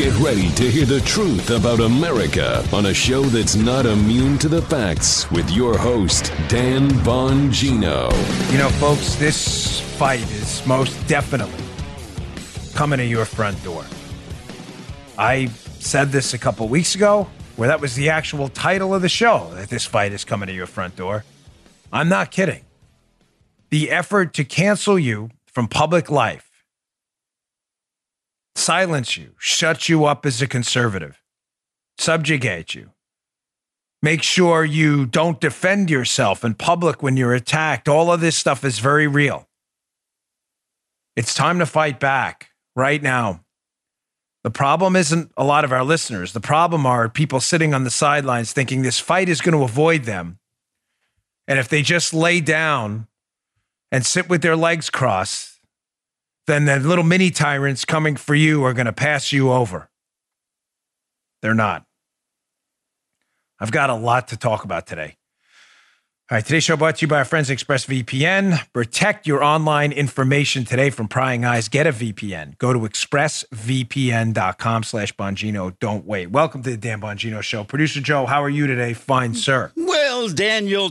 Get ready to hear the truth about America on a show that's not immune to the facts with your host, Dan Bongino. You know, folks, this fight is most definitely coming to your front door. I said this a couple weeks ago, where that was the actual title of the show, that this fight is coming to your front door. I'm not kidding. The effort to cancel you from public life, silence you, shut you up as a conservative, subjugate you, make sure you don't defend yourself in public when you're attacked. All of this stuff is very real. It's time to fight back right now. The problem isn't a lot of our listeners. The problem are people sitting on the sidelines thinking this fight is going to avoid them. And if they just lay down and sit with their legs crossed, then the little mini tyrants coming for you are going to pass you over. They're not. I've got a lot to talk about today. All right, today's show brought to you by our friends at ExpressVPN. Protect your online information today from prying eyes. Get a VPN. Go to expressvpn.com/Bongino. Don't wait. Welcome to the Dan Bongino Show. Producer Joe, how are you today? Fine, sir. Well, Daniel,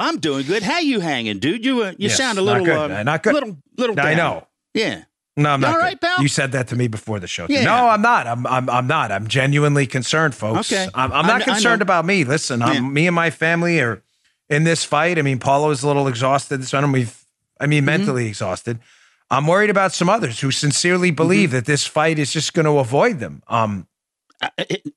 I'm doing good. How you hanging, dude? You sound a little... Not good. Little down. I know. Yeah. No, I'm not. All right, pal? You said that to me before the show. Yeah. No, I'm not. I'm not. I'm genuinely concerned, folks. Okay. I'm not concerned about me. Listen, me and my family are in this fight. I mean, Paulo is a little exhausted. Mentally exhausted. I'm worried about some others who sincerely believe that this fight is just going to avoid them.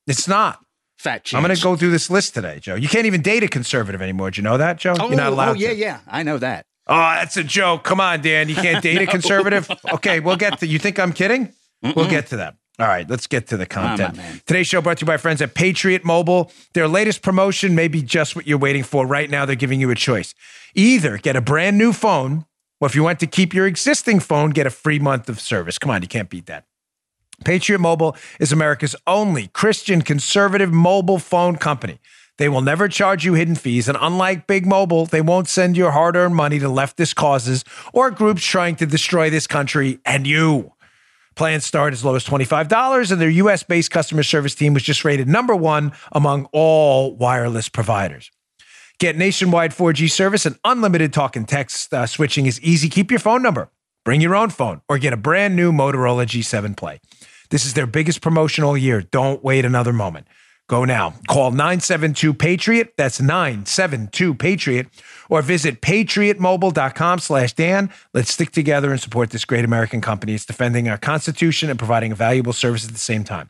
It's not. Fat chance. I'm going to go through this list today, Joe. You can't even date a conservative anymore. Do you know that, Joe? You're not allowed to. Yeah. I know that. Oh, that's a joke. Come on, Dan. You can't date a conservative? Okay, we'll get to... You think I'm kidding? Mm-mm. We'll get to that. All right, let's get to the content. Today's show brought to you by friends at Patriot Mobile. Their latest promotion may be just what you're waiting for. Right now, they're giving you a choice. Either get a brand new phone, or if you want to keep your existing phone, get a free month of service. Come on, you can't beat that. Patriot Mobile is America's only Christian conservative mobile phone company. They will never charge you hidden fees, and unlike Big Mobile, they won't send your hard-earned money to leftist causes or groups trying to destroy this country and you. Plans start as low as $25, and their U.S.-based customer service team was just rated number one among all wireless providers. Get nationwide 4G service and unlimited talk and text. Switching is easy. Keep your phone number, bring your own phone, or get a brand new Motorola G7 Play. This is their biggest promotion all year. Don't wait another moment. Go now. Call 972-PATRIOT. That's 972-PATRIOT. Or visit patriotmobile.com/Dan. Let's stick together and support this great American company. It's defending our Constitution and providing a valuable service at the same time.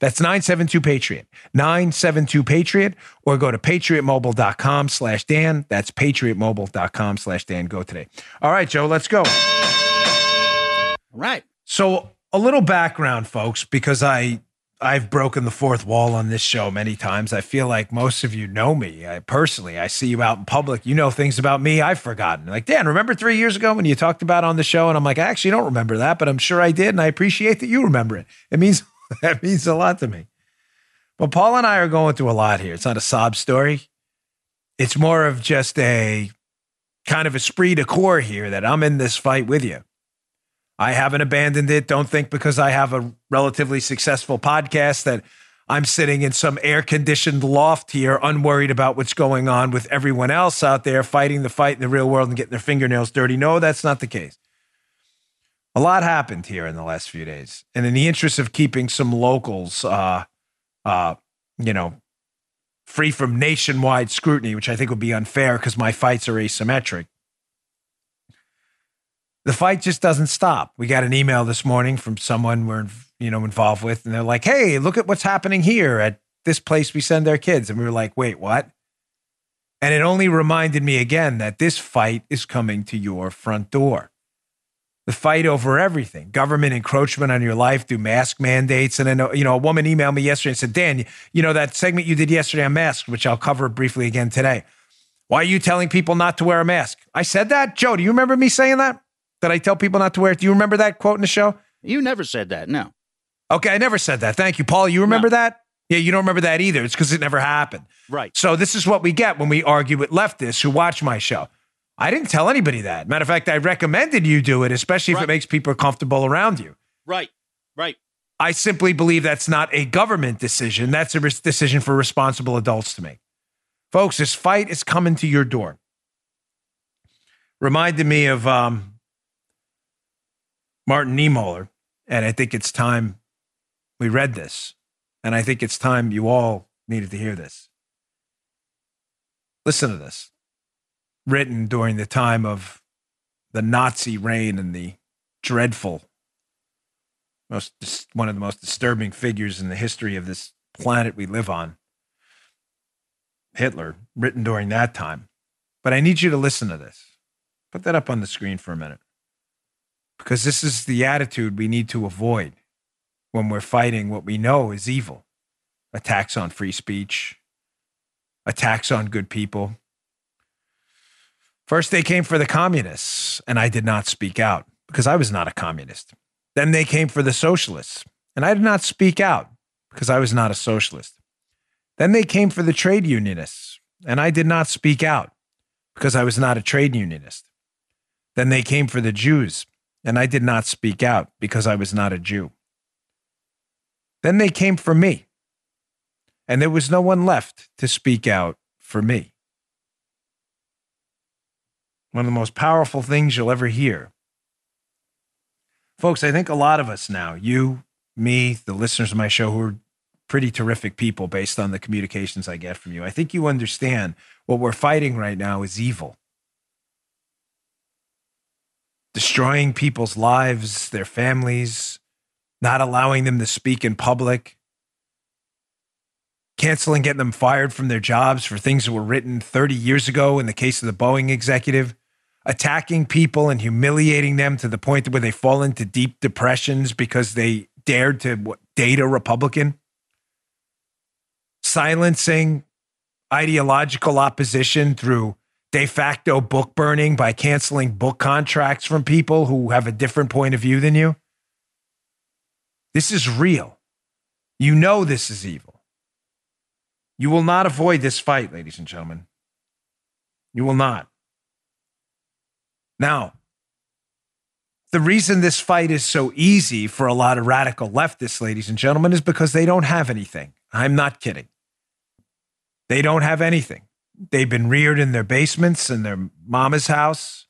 That's 972-PATRIOT. 972-PATRIOT. Or go to patriotmobile.com/Dan. That's patriotmobile.com/Dan. Go today. All right, Joe, let's go. All right. So a little background, folks, because I've broken the fourth wall on this show many times. I feel like most of you know me. I see you out in public. You know things about me I've forgotten. Like, Dan, remember 3 years ago when you talked about on the show? And I'm like, I actually don't remember that, but I'm sure I did. And I appreciate that you remember it. That means a lot to me. But Paul and I are going through a lot here. It's not a sob story. It's more of just a kind of esprit de corps here that I'm in this fight with you. I haven't abandoned it. Don't think because I have a relatively successful podcast that I'm sitting in some air-conditioned loft here, unworried about what's going on with everyone else out there fighting the fight in the real world and getting their fingernails dirty. No, that's not the case. A lot happened here in the last few days. And in the interest of keeping some locals, free from nationwide scrutiny, which I think would be unfair because my fights are asymmetric, the fight just doesn't stop. We got an email this morning from someone we're, involved with, and they're like, hey, look at what's happening here at this place we send our kids. And we were like, wait, what? And it only reminded me again that this fight is coming to your front door. The fight over everything, government encroachment on your life through mask mandates. And then, a woman emailed me yesterday and said, Dan, that segment you did yesterday on masks, which I'll cover briefly again today. Why are you telling people not to wear a mask? I said that. Joe, do you remember me saying that? That I tell people not to wear it. Do you remember that quote in the show? You never said that, no. Okay, I never said that. Thank you, Paul. You remember that? Yeah, you don't remember that either. It's because it never happened. Right. So this is what we get when we argue with leftists who watch my show. I didn't tell anybody that. Matter of fact, I recommended you do it, especially if it makes people comfortable around you. Right. I simply believe that's not a government decision. That's a decision for responsible adults to make. Folks, this fight is coming to your door. Reminded me of Martin Niemöller, and I think it's time we read this, and I think it's time you all needed to hear this. Listen to this. Written during the time of the Nazi reign and the dreadful, one of the most disturbing figures in the history of this planet we live on, Hitler, written during that time. But I need you to listen to this. Put that up on the screen for a minute, because this is the attitude we need to avoid when we're fighting what we know is evil. Attacks on free speech, attacks on good people. First, they came for the communists, and I did not speak out because I was not a communist. Then they came for the socialists, and I did not speak out because I was not a socialist. Then they came for the trade unionists, and I did not speak out because I was not a trade unionist. Then they came for the Jews, and I did not speak out because I was not a Jew. Then they came for me, and there was no one left to speak out for me. One of the most powerful things you'll ever hear. Folks, I think a lot of us now, you, me, the listeners of my show, who are pretty terrific people based on the communications I get from you, I think you understand what we're fighting right now is evil. Destroying people's lives, their families, not allowing them to speak in public, canceling, getting them fired from their jobs for things that were written 30 years ago in the case of the Boeing executive, attacking people and humiliating them to the point where they fall into deep depressions because they dared to date a Republican, silencing ideological opposition through de facto book burning by canceling book contracts from people who have a different point of view than you. This is real. You know this is evil. You will not avoid this fight, ladies and gentlemen. You will not. Now, the reason this fight is so easy for a lot of radical leftists, ladies and gentlemen, is because they don't have anything. I'm not kidding. They don't have anything. They've been reared in their basements and their mama's house,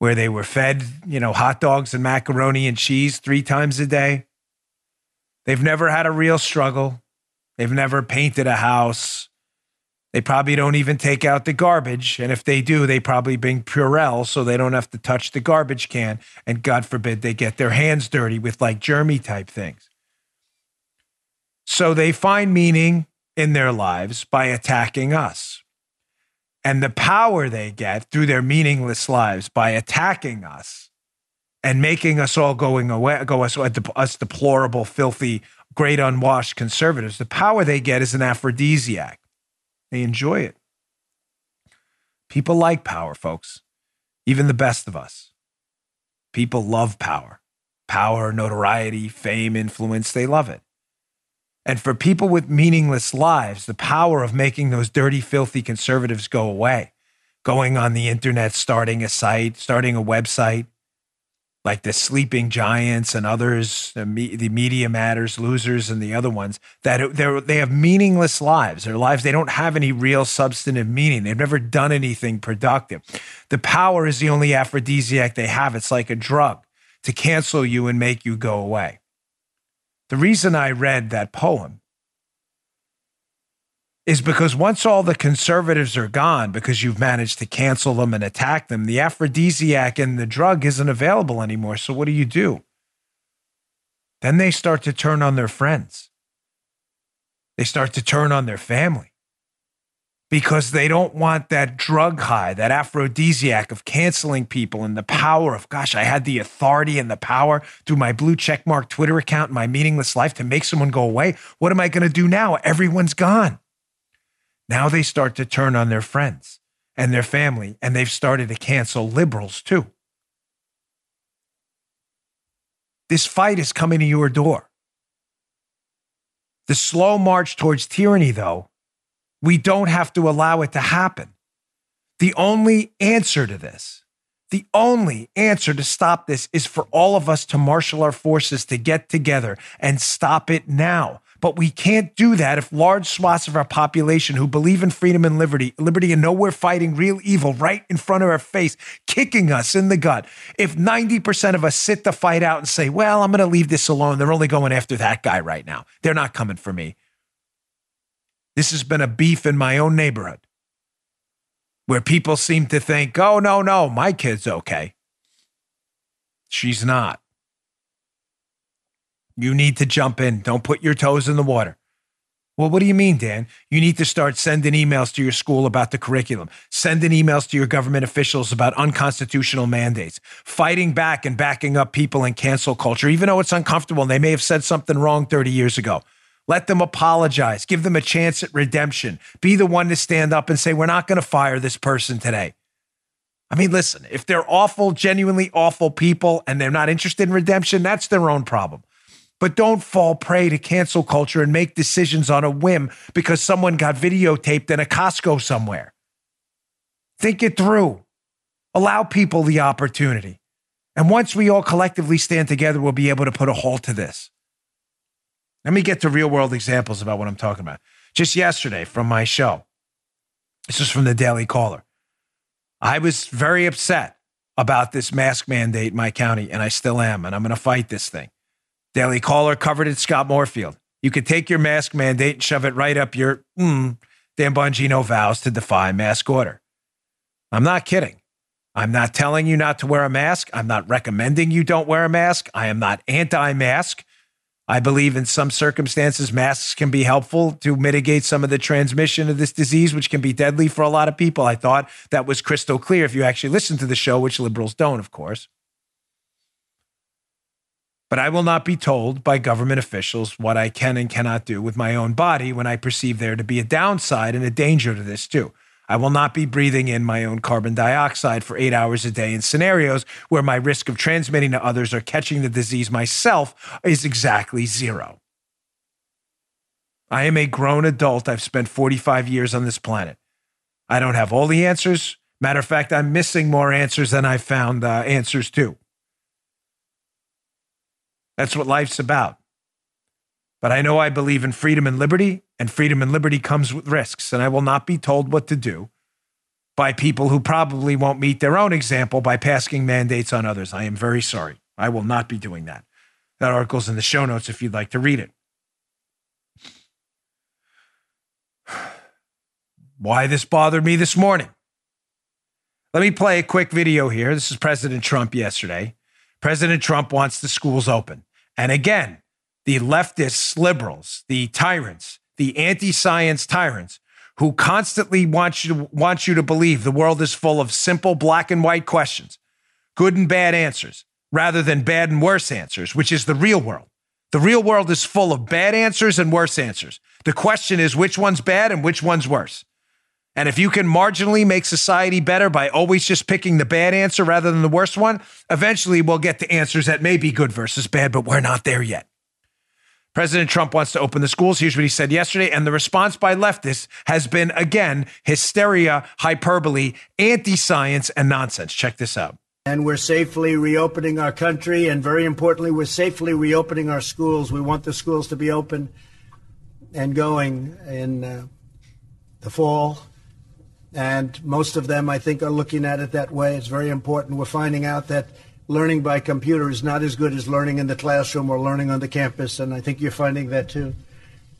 where they were fed, hot dogs and macaroni and cheese 3 times a day. They've never had a real struggle. They've never painted a house. They probably don't even take out the garbage. And if they do, they probably bring Purell so they don't have to touch the garbage can. And God forbid they get their hands dirty with like germy type things. So they find meaning in their lives by attacking us. And the power they get through their meaningless lives by attacking us and making us all us deplorable, filthy, great unwashed conservatives, the power they get is an aphrodisiac. They enjoy it. People like power, folks. Even the best of us. People love power. Power, notoriety, fame, influence, they love it. And for people with meaningless lives, the power of making those dirty, filthy conservatives go away, going on the internet, starting a website, like the Sleeping Giants and others, the Media Matters, losers, and the other ones, that they have meaningless lives. Their lives, they don't have any real substantive meaning. They've never done anything productive. The power is the only aphrodisiac they have. It's like a drug to cancel you and make you go away. The reason I read that poem is because once all the conservatives are gone, because you've managed to cancel them and attack them, the aphrodisiac and the drug isn't available anymore. So what do? Then they start to turn on their friends. They start to turn on their family because they don't want that drug high, that aphrodisiac of canceling people and the power of, gosh, I had the authority and the power through my blue checkmark Twitter account and my meaningless life to make someone go away. What am I going to do now? Everyone's gone. Now they start to turn on their friends and their family, and they've started to cancel liberals too. This fight is coming to your door. The slow march towards tyranny, though, we don't have to allow it to happen. The only answer to this, The only answer to stop this is for all of us to marshal our forces to get together and stop it now. But we can't do that if large swaths of our population who believe in freedom and liberty and know we're fighting real evil right in front of our face, kicking us in the gut. If 90% of us sit the fight out and say, well, I'm going to leave this alone. They're only going after that guy right now. They're not coming for me. This has been a beef in my own neighborhood, where people seem to think, oh, no, my kid's okay. She's not. You need to jump in. Don't put your toes in the water. Well, what do you mean, Dan? You need to start sending emails to your school about the curriculum, sending emails to your government officials about unconstitutional mandates, fighting back and backing up people in cancel culture, even though it's uncomfortable and they may have said something wrong 30 years ago. Let them apologize. Give them a chance at redemption. Be the one to stand up and say, we're not going to fire this person today. I mean, listen, if they're awful, genuinely awful people and they're not interested in redemption, that's their own problem. But don't fall prey to cancel culture and make decisions on a whim because someone got videotaped in a Costco somewhere. Think it through. Allow people the opportunity. And once we all collectively stand together, we'll be able to put a halt to this. Let me get to real world examples about what I'm talking about. Just yesterday from my show, this is from the Daily Caller. I was very upset about this mask mandate in my county, and I still am, and I'm going to fight this thing. Daily Caller covered it, Scott Moorfield. You could take your mask mandate and shove it right up your, Dan Bongino vows to defy mask order. I'm not kidding. I'm not telling you not to wear a mask. I'm not recommending you don't wear a mask. I am not anti-mask. I believe in some circumstances, masks can be helpful to mitigate some of the transmission of this disease, which can be deadly for a lot of people. I thought that was crystal clear if you actually listen to the show, which liberals don't, of course. But I will not be told by government officials what I can and cannot do with my own body when I perceive there to be a downside and a danger to this too. I will not be breathing in my own carbon dioxide for 8 hours a day in scenarios where my risk of transmitting to others or catching the disease myself is exactly zero. I am a grown adult. I've spent 45 years on this planet. I don't have all the answers. Matter of fact, I'm missing more answers than I found answers to. That's what life's about. But I know I believe in freedom and liberty, and freedom and liberty comes with risks, and I will not be told what to do by people who probably won't meet their own example by passing mandates on others. I am very sorry. I will not be doing that. That article's in the show notes if you'd like to read it. Why this bothered me this morning? Let me play a quick video here. This is President Trump yesterday. President Trump wants the schools open. And again, the leftists, liberals, the tyrants, the anti-science tyrants who constantly want you to believe the world is full of simple black and white questions, good and bad answers, rather than bad and worse answers, which is the real world. The real world is full of bad answers and worse answers. The question is which one's bad and which one's worse. And if you can marginally make society better by always just picking the bad answer rather than the worst one, eventually we'll get to answers that may be good versus bad, but we're not there yet. President Trump wants to open the schools. Here's what he said yesterday. And the response by leftists has been, again, hysteria, hyperbole, anti-science, and nonsense. Check this out. And we're safely reopening our country. And very importantly, we're safely reopening our schools. We want the schools to be open and going in the fall. And most of them, I think, are looking at it that way. It's very important. We're finding out that learning by computer is not as good as learning in the classroom or learning on the campus, and I think you're finding that too.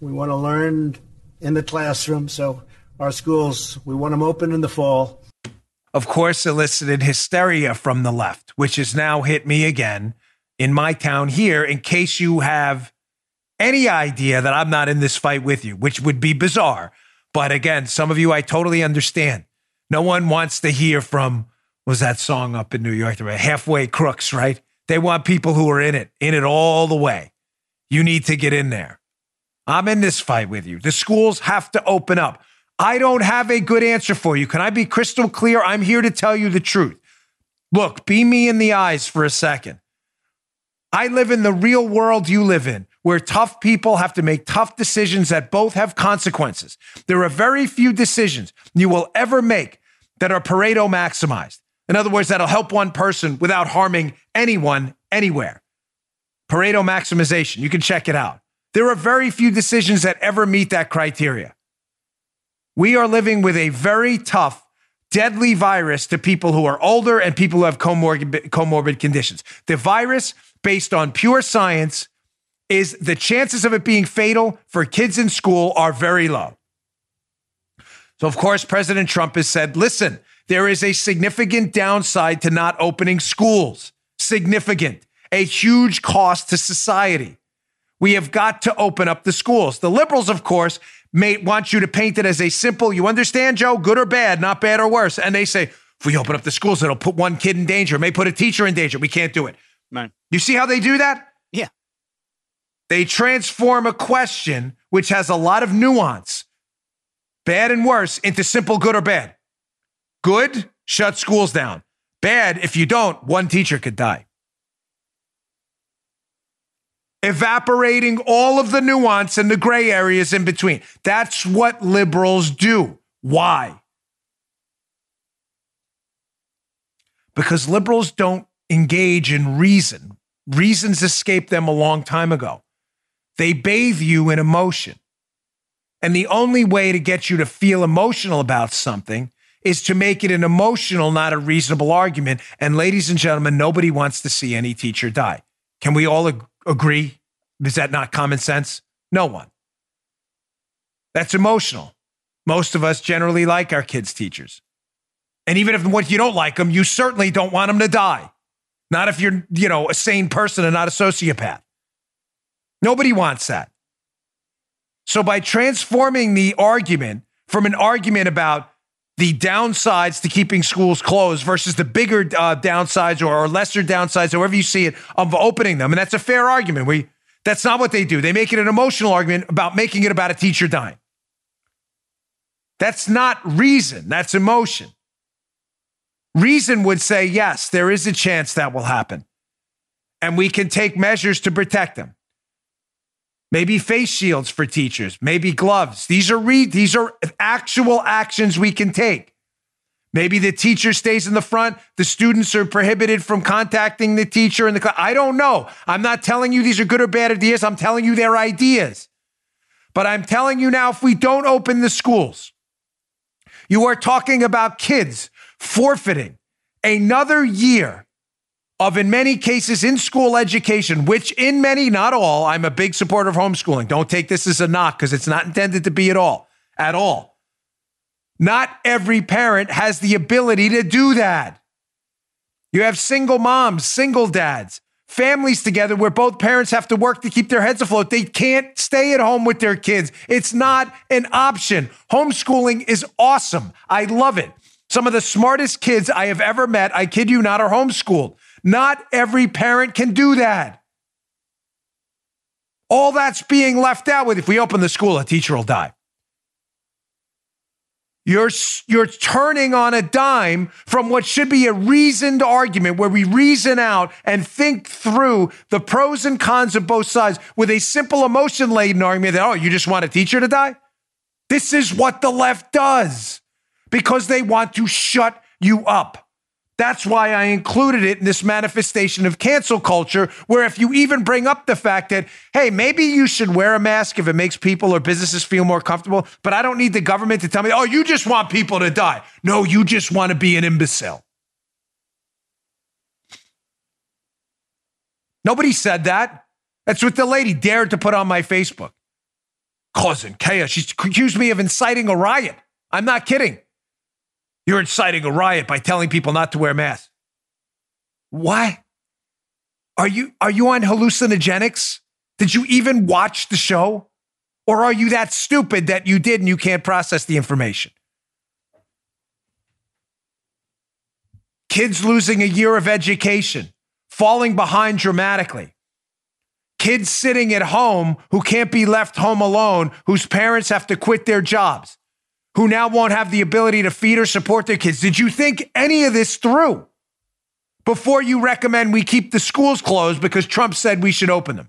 We want to learn in the classroom, so our schools, we want them open in the fall. Of course, elicited hysteria from the left, which has now hit me again in my town here, in case you have any idea that I'm not in this fight with you, which would be bizarre. But again, some of you, I totally understand. No one wants to hear from was that song up in New York, halfway crooks, right? They want people who are in it all the way. You need to get in there. I'm in this fight with you. The schools have to open up. I don't have a good answer for you. Can I be crystal clear? I'm here to tell you the truth. Look, beam me in the eyes for a second. I live in the real world you live in, where tough people have to make tough decisions that both have consequences. There are very few decisions you will ever make that are Pareto maximized. In other words, that'll help one person without harming anyone, anywhere. Pareto maximization. You can check it out. There are very few decisions that ever meet that criteria. We are living with a very tough, deadly virus to people who are older and people who have comorbid conditions. The virus, based on pure science, is the chances of it being fatal for kids in school are very low. So, of course, President Trump has said, listen, there is a significant downside to not opening schools. Significant. A huge cost to society. We have got to open up the schools. The liberals, of course, may want you to paint it as a simple, you understand, Joe, good or bad, not bad or worse. And they say, if we open up the schools, it'll put one kid in danger. It may put a teacher in danger. We can't do it. Man. You see how they do that? Yeah. They transform a question, which has a lot of nuance, bad and worse, into simple good or bad. Good, shut schools down. Bad, if you don't, one teacher could die. Evaporating all of the nuance and the gray areas in between. That's what liberals do. Why? Because liberals don't engage in reason. Reasons escaped them a long time ago. They bathe you in emotion. And the only way to get you to feel emotional about something is to make it an emotional, not a reasonable argument. And ladies and gentlemen, nobody wants to see any teacher die. Can we all agree? Is that not common sense? No one. That's emotional. Most of us generally like our kids' teachers. And even if what you don't like them, you certainly don't want them to die. Not if you're, a sane person and not a sociopath. Nobody wants that. So by transforming the argument from an argument about the downsides to keeping schools closed versus the bigger downsides or lesser downsides, however you see it, of opening them. And that's a fair argument. That's not what they do. They make it an emotional argument about making it about a teacher dying. That's not reason. That's emotion. Reason would say, yes, there is a chance that will happen. And we can take measures to protect them. Maybe face shields for teachers, maybe gloves. These are actual actions we can take. Maybe the teacher stays in the front. The students are prohibited from contacting the teacher in the class. I don't know. I'm not telling you these are good or bad ideas. I'm telling you they're ideas. But I'm telling you now, if we don't open the schools, you are talking about kids forfeiting another year of, in many cases, in-school education, which in many, not all, I'm a big supporter of homeschooling. Don't take this as a knock because it's not intended to be at all. Not every parent has the ability to do that. You have single moms, single dads, families together where both parents have to work to keep their heads afloat. They can't stay at home with their kids. It's not an option. Homeschooling is awesome. I love it. Some of the smartest kids I have ever met, I kid you not, are homeschooled. Not every parent can do that. All that's being left out with, if we open the school, a teacher will die. You're turning on a dime from what should be a reasoned argument where we reason out and think through the pros and cons of both sides with a simple emotion-laden argument that, oh, you just want a teacher to die? This is what the left does because they want to shut you up. That's why I included it in this manifestation of cancel culture, where if you even bring up the fact that, hey, maybe you should wear a mask if it makes people or businesses feel more comfortable, but I don't need the government to tell me, oh, you just want people to die. No, you just want to be an imbecile. Nobody said that. That's what the lady dared to put on my Facebook. Cousin Kaya, she's accused me of inciting a riot. I'm not kidding. You're inciting a riot by telling people not to wear masks. Why? Are you on hallucinogenics? Did you even watch the show? Or are you that stupid that you did and you can't process the information? Kids losing a year of education, falling behind dramatically. Kids sitting at home who can't be left home alone, whose parents have to quit their jobs, who now won't have the ability to feed or support their kids. Did you think any of this through before you recommend we keep the schools closed because Trump said we should open them?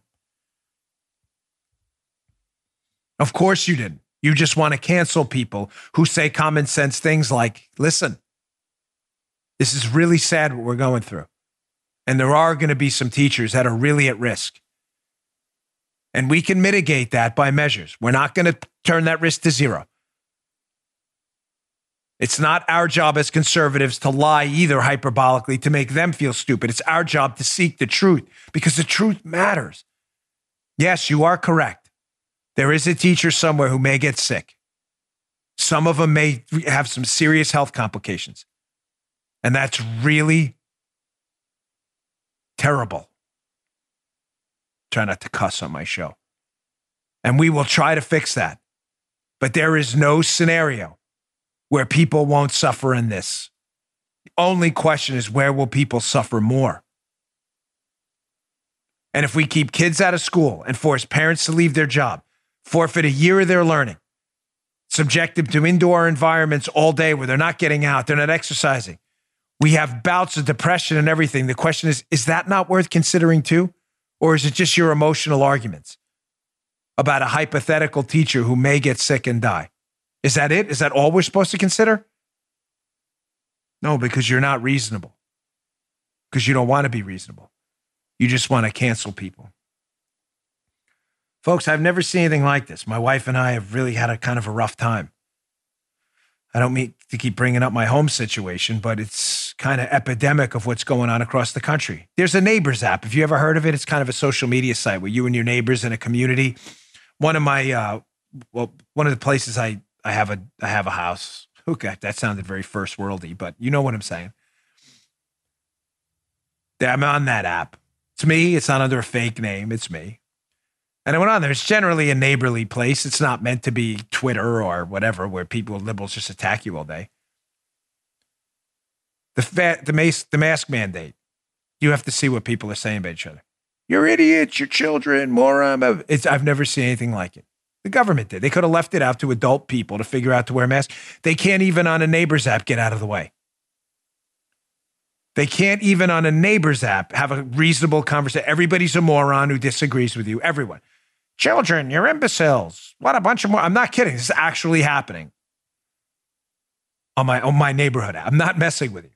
Of course you didn't. You just want to cancel people who say common sense things like, listen, This is really sad what we're going through. And there are going to be some teachers that are really at risk. And we can mitigate that by measures. We're not going to turn that risk to zero. It's not our job as conservatives to lie either hyperbolically to make them feel stupid. It's our job to seek the truth because the truth matters. Yes, you are correct. There is a teacher somewhere who may get sick. Some of them may have some serious health complications. And that's really terrible. Try not to cuss on my show. And we will try to fix that. But there is no scenario where people won't suffer in this. The only question is, where will people suffer more? And if we keep kids out of school and force parents to leave their job, forfeit a year of their learning, subject them to indoor environments all day where they're not getting out, they're not exercising, we have bouts of depression and everything. The question is that not worth considering too? Or is it just your emotional arguments about a hypothetical teacher who may get sick and die? Is that it? Is that all we're supposed to consider? No, because you're not reasonable. Because you don't want to be reasonable. You just want to cancel people. Folks, I've never seen anything like this. My wife and I have really had a kind of a rough time. I don't mean to keep bringing up my home situation, but it's kind of epidemic of what's going on across the country. There's a neighbors app. Have you ever heard of it? It's kind of a social media site where you and your neighbors in a community. One of the places I have a house. Okay, that sounded very first worldy, but you know what I'm saying. I'm on that app. It's me. It's not under a fake name. It's me. And I went on there. It's generally a neighborly place. It's not meant to be Twitter or whatever, where people, liberals, just attack you all day. The mask mandate. You have to see what people are saying about each other. You're idiots, you're children, moron. I've never seen anything like it. The government did. They could have left it out to adult people to figure out to wear masks. They can't even on a neighbor's app get out of the way. They can't even on a neighbor's app have a reasonable conversation. Everybody's a moron who disagrees with you. Everyone. Children, you're imbeciles. What a bunch of more. I'm not kidding. This is actually happening on my neighborhood. I'm not messing with you.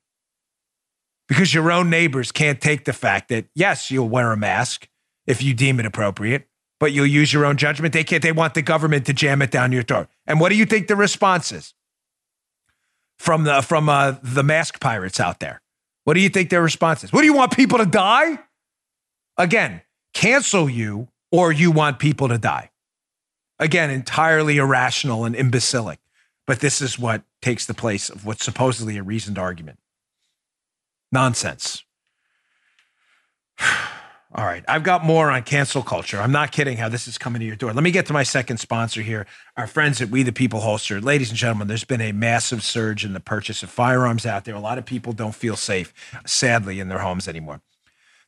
Because your own neighbors can't take the fact that, yes, you'll wear a mask if you deem it appropriate, but you'll use your own judgment. They can't. They want the government to jam it down your throat. And what do you think the response is from the mask pirates out there? What do you think their response is? What do you want people to die? Again, cancel you or you want people to die. Again, entirely irrational and imbecilic. But this is what takes the place of what's supposedly a reasoned argument. Nonsense. All right. I've got more on cancel culture. I'm not kidding how this is coming to your door. Let me get to my second sponsor here. Our friends at We the People Holster. Ladies and gentlemen, there's been a massive surge in the purchase of firearms out there. A lot of people don't feel safe, sadly, in their homes anymore.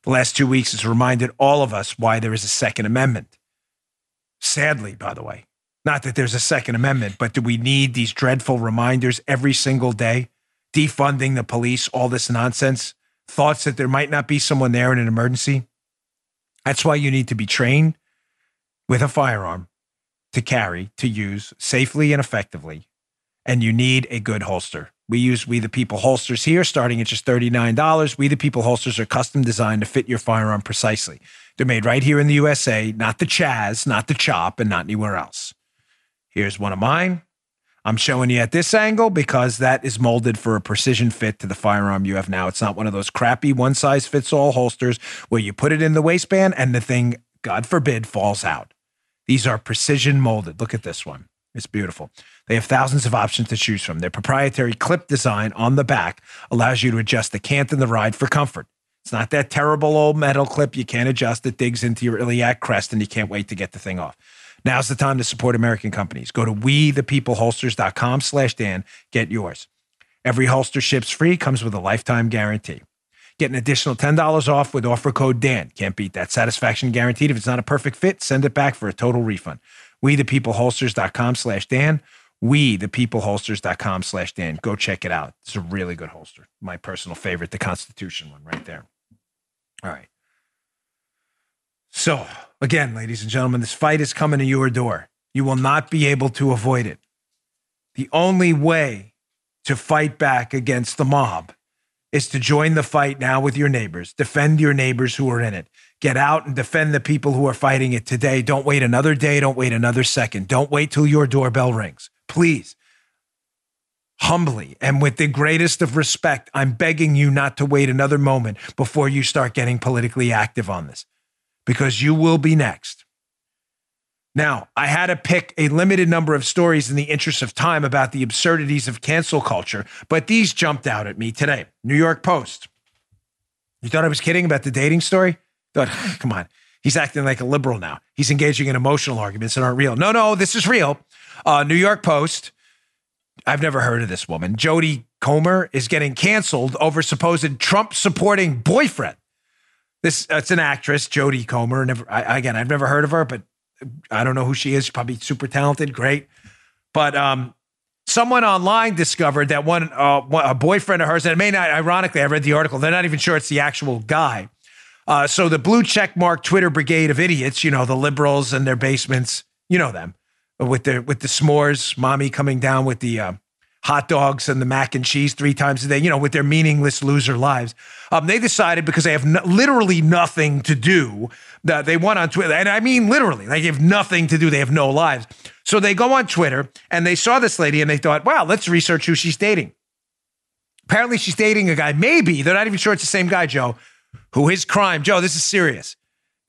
The last 2 weeks has reminded all of us why there is a Second Amendment. Sadly, by the way. Not that there's a Second Amendment, but do we need these dreadful reminders every single day? Defunding the police, all this nonsense. Thoughts that there might not be someone there in an emergency. That's why you need to be trained with a firearm to carry, to use safely and effectively. And you need a good holster. We use We the People holsters here, starting at just $39. We the People holsters are custom designed to fit your firearm precisely. They're made right here in the USA, not the Chaz, not the Chop, and not anywhere else. Here's one of mine. I'm showing you at this angle because that is molded for a precision fit to the firearm you have now. It's not one of those crappy one-size-fits-all holsters where you put it in the waistband and the thing, God forbid, falls out. These are precision molded. Look at this one. It's beautiful. They have thousands of options to choose from. Their proprietary clip design on the back allows you to adjust the cant and the ride for comfort. It's not that terrible old metal clip you can't adjust that digs into your iliac crest and you can't wait to get the thing off. Now's the time to support American companies. Go to wethepeopleholsters.com/Dan. Get yours. Every holster ships free, comes with a lifetime guarantee. Get an additional $10 off with offer code DAN. Can't beat that. Satisfaction guaranteed. If it's not a perfect fit, send it back for a total refund. wethepeopleholsters.com/Dan. wethepeopleholsters.com/Dan. Go check it out. It's a really good holster. My personal favorite, the Constitution one right there. All right. So, again, ladies and gentlemen, this fight is coming to your door. You will not be able to avoid it. The only way to fight back against the mob is to join the fight now with your neighbors. Defend your neighbors who are in it. Get out and defend the people who are fighting it today. Don't wait another day. Don't wait another second. Don't wait till your doorbell rings. Please, humbly and with the greatest of respect, I'm begging you not to wait another moment before you start getting politically active on this, because you will be next. Now, I had to pick a limited number of stories in the interest of time about the absurdities of cancel culture, but these jumped out at me today. New York Post. You thought I was kidding about the dating story? Thought, come on. He's acting like a liberal now. He's engaging in emotional arguments that aren't real. No, this is real. New York Post. I've never heard of this woman. Jodie Comer is getting canceled over supposed Trump-supporting boyfriend. It's an actress, Jodie Comer. I've never heard of her, but I don't know who she is. She's probably super talented, great. But someone online discovered that a boyfriend of hers, and it may not, ironically, I read the article, they're not even sure it's the actual guy. So the blue checkmark Twitter brigade of idiots, you know, the liberals and their basements, you know them, with the s'mores, mommy coming down with the hot dogs and the mac and cheese 3 times a day, you know, with their meaningless loser lives. They decided, because they have literally nothing to do, that they went on Twitter. And I mean, literally, like, they have nothing to do. They have no lives. So they go on Twitter and they saw this lady and they thought, wow, let's research who she's dating. Apparently she's dating a guy. Maybe they're not even sure it's the same guy, Joe, who his crime. Joe, this is serious.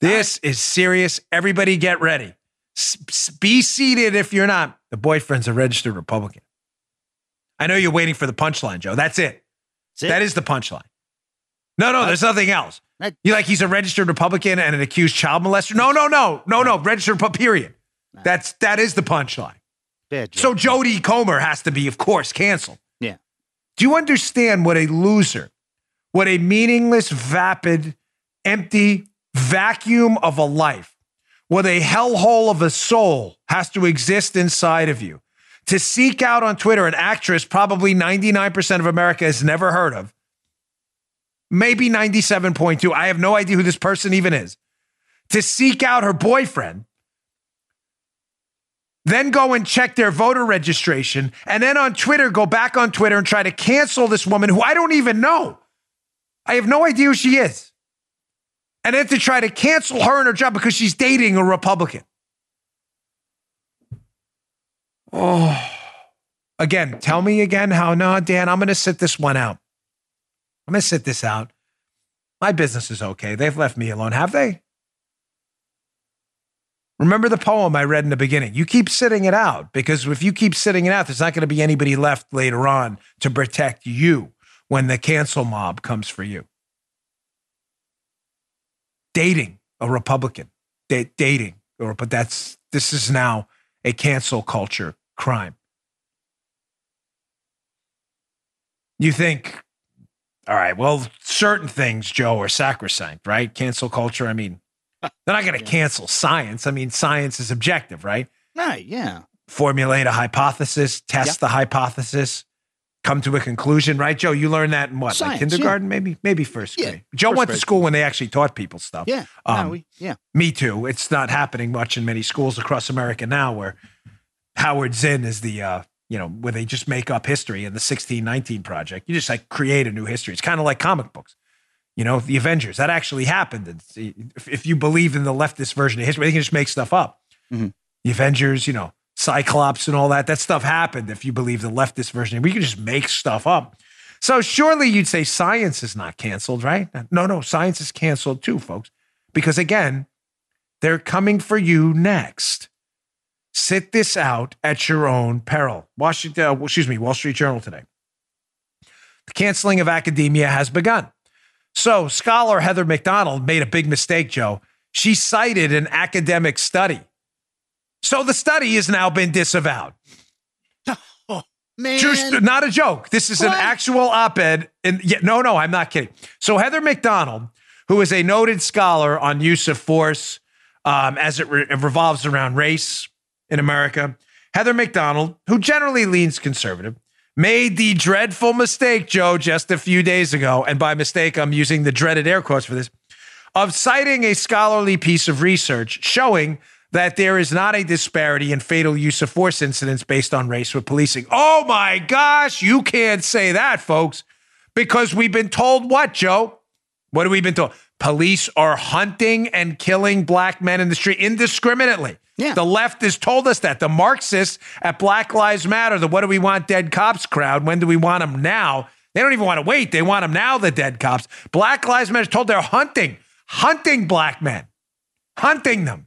This is serious. Everybody get ready. Be seated if you're not. The boyfriend's a registered Republican. I know you're waiting for the punchline, Joe. That's it. That is the punchline. No, there's nothing else. You're like, he's a registered Republican and an accused child molester. No, registered, period. That is the punchline. So Jodie Comer has to be, of course, canceled. Yeah. Do you understand what a loser, what a meaningless, vapid, empty vacuum of a life, what a hellhole of a soul has to exist inside of you? To seek out on Twitter an actress probably 99% of America has never heard of, maybe 97.2. I have no idea who this person even is. To seek out her boyfriend, then go and check their voter registration, and then on Twitter, go back on Twitter and try to cancel this woman who I don't even know. I have no idea who she is. And then to try to cancel her and her job because she's dating a Republican. Oh, again, tell me again how, no, Dan, I'm going to sit this one out. I'm going to sit this out. My business is okay. They've left me alone. Have they? Remember the poem I read in the beginning. You keep sitting it out, because if you keep sitting it out, there's not going to be anybody left later on to protect you when the cancel mob comes for you. Dating a Republican. Dating. But this is now a cancel culture crime. You think, all right, well, certain things, Joe, are sacrosanct, right? Cancel culture, I mean, they're not going to cancel science. I mean, science is objective, right? Right, yeah. Formulate a hypothesis, test the hypothesis, come to a conclusion, right? Joe, you learned that in what? Science, like kindergarten, maybe first grade. Joe first went to school when they actually taught people stuff. Yeah. Me too. It's not happening much in many schools across America now, where Howard Zinn is the, where they just make up history in the 1619 project. You just like create a new history. It's kind of like comic books, you know, The Avengers. That actually happened. If you believe in the leftist version of history, they can just make stuff up. Mm-hmm. The Avengers, you know, Cyclops and all that stuff happened. If you believe the leftist version, we can just make stuff up. So surely you'd say science is not canceled, right? No, science is canceled too, folks. Because again, they're coming for you next. Sit this out at your own peril. Wall Street Journal today. The canceling of academia has begun. So scholar Heather Mac Donald made a big mistake, Joe. She cited an academic study. So the study has now been disavowed. Oh, man. Just not a joke. This is an actual op-ed. No, I'm not kidding. So Heather Mac Donald, who is a noted scholar on use of force as it revolves around race in America, Heather Mac Donald, who generally leans conservative, made the dreadful mistake, Joe, just a few days ago, and by mistake, I'm using the dreaded air quotes for this, of citing a scholarly piece of research showing that there is not a disparity in fatal use of force incidents based on race with policing. Oh my gosh, you can't say that, folks, Because we've been told what, Joe? What have we been told? Police are hunting and killing black men in the street indiscriminately. Yeah. The left has told us that. The Marxists at Black Lives Matter, the what do we want dead cops crowd, when do we want them now? They don't even want to wait. They want them now, the dead cops. Black Lives Matter is told they're hunting black men, hunting them.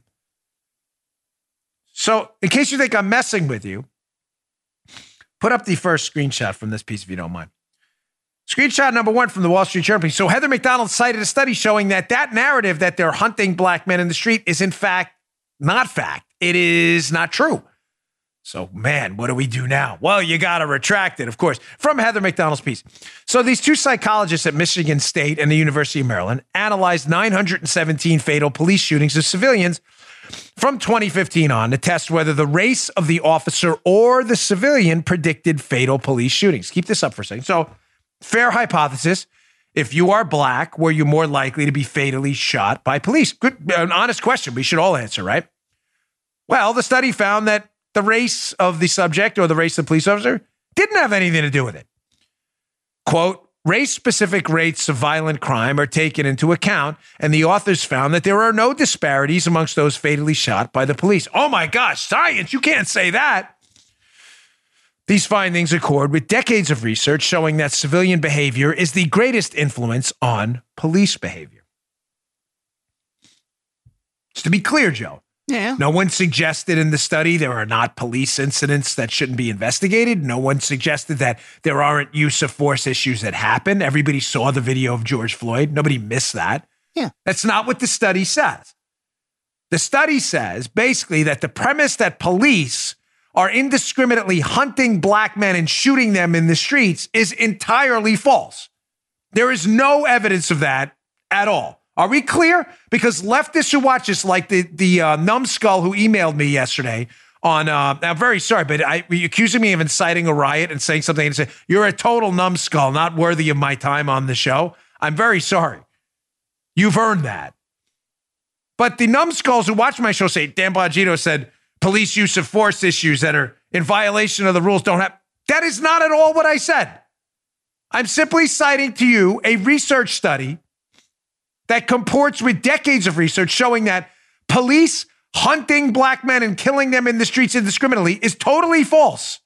So in case you think I'm messing with you, put up the first screenshot from this piece if you don't mind. Screenshot number one from the Wall Street Journal. So Heather Mac Donald cited a study showing that narrative that they're hunting black men in the street is in fact. It is not true. So, man, what do we do now? Well, you got to retract it, of course, from Heather Mac Donald's piece. So these two psychologists at Michigan State and the University of Maryland analyzed 917 fatal police shootings of civilians from 2015 on to test whether the race of the officer or the civilian predicted fatal police shootings. Keep this up for a second. So fair hypothesis. If you are black, were you more likely to be fatally shot by police? Good, an honest question. We should all answer, right? Well, the study found that the race of the subject or the race of the police officer didn't have anything to do with it. Quote, race-specific rates of violent crime are taken into account, and the authors found that there are no disparities amongst those fatally shot by the police. Oh my gosh, science, you can't say that. These findings accord with decades of research showing that civilian behavior is the greatest influence on police behavior. Just to be clear, Joe, yeah. No one suggested in the study there are not police incidents that shouldn't be investigated. No one suggested that there aren't use of force issues that happen. Everybody saw the video of George Floyd. Nobody missed that. Yeah. That's not what the study says. The study says basically that the premise that police are indiscriminately hunting black men and shooting them in the streets is entirely false. There is no evidence of that at all. Are we clear? Because leftists who watch this, like the numbskull who emailed me yesterday on, I'm very sorry, but accusing me of inciting a riot and saying something and saying, you're a total numbskull, not worthy of my time on the show. I'm very sorry. You've earned that. But the numbskulls who watch my show say, Dan Bongino said, police use of force issues that are in violation of the rules don't have. That is not at all what I said. I'm simply citing to you a research study that comports with decades of research showing that police hunting black men and killing them in the streets indiscriminately is totally false.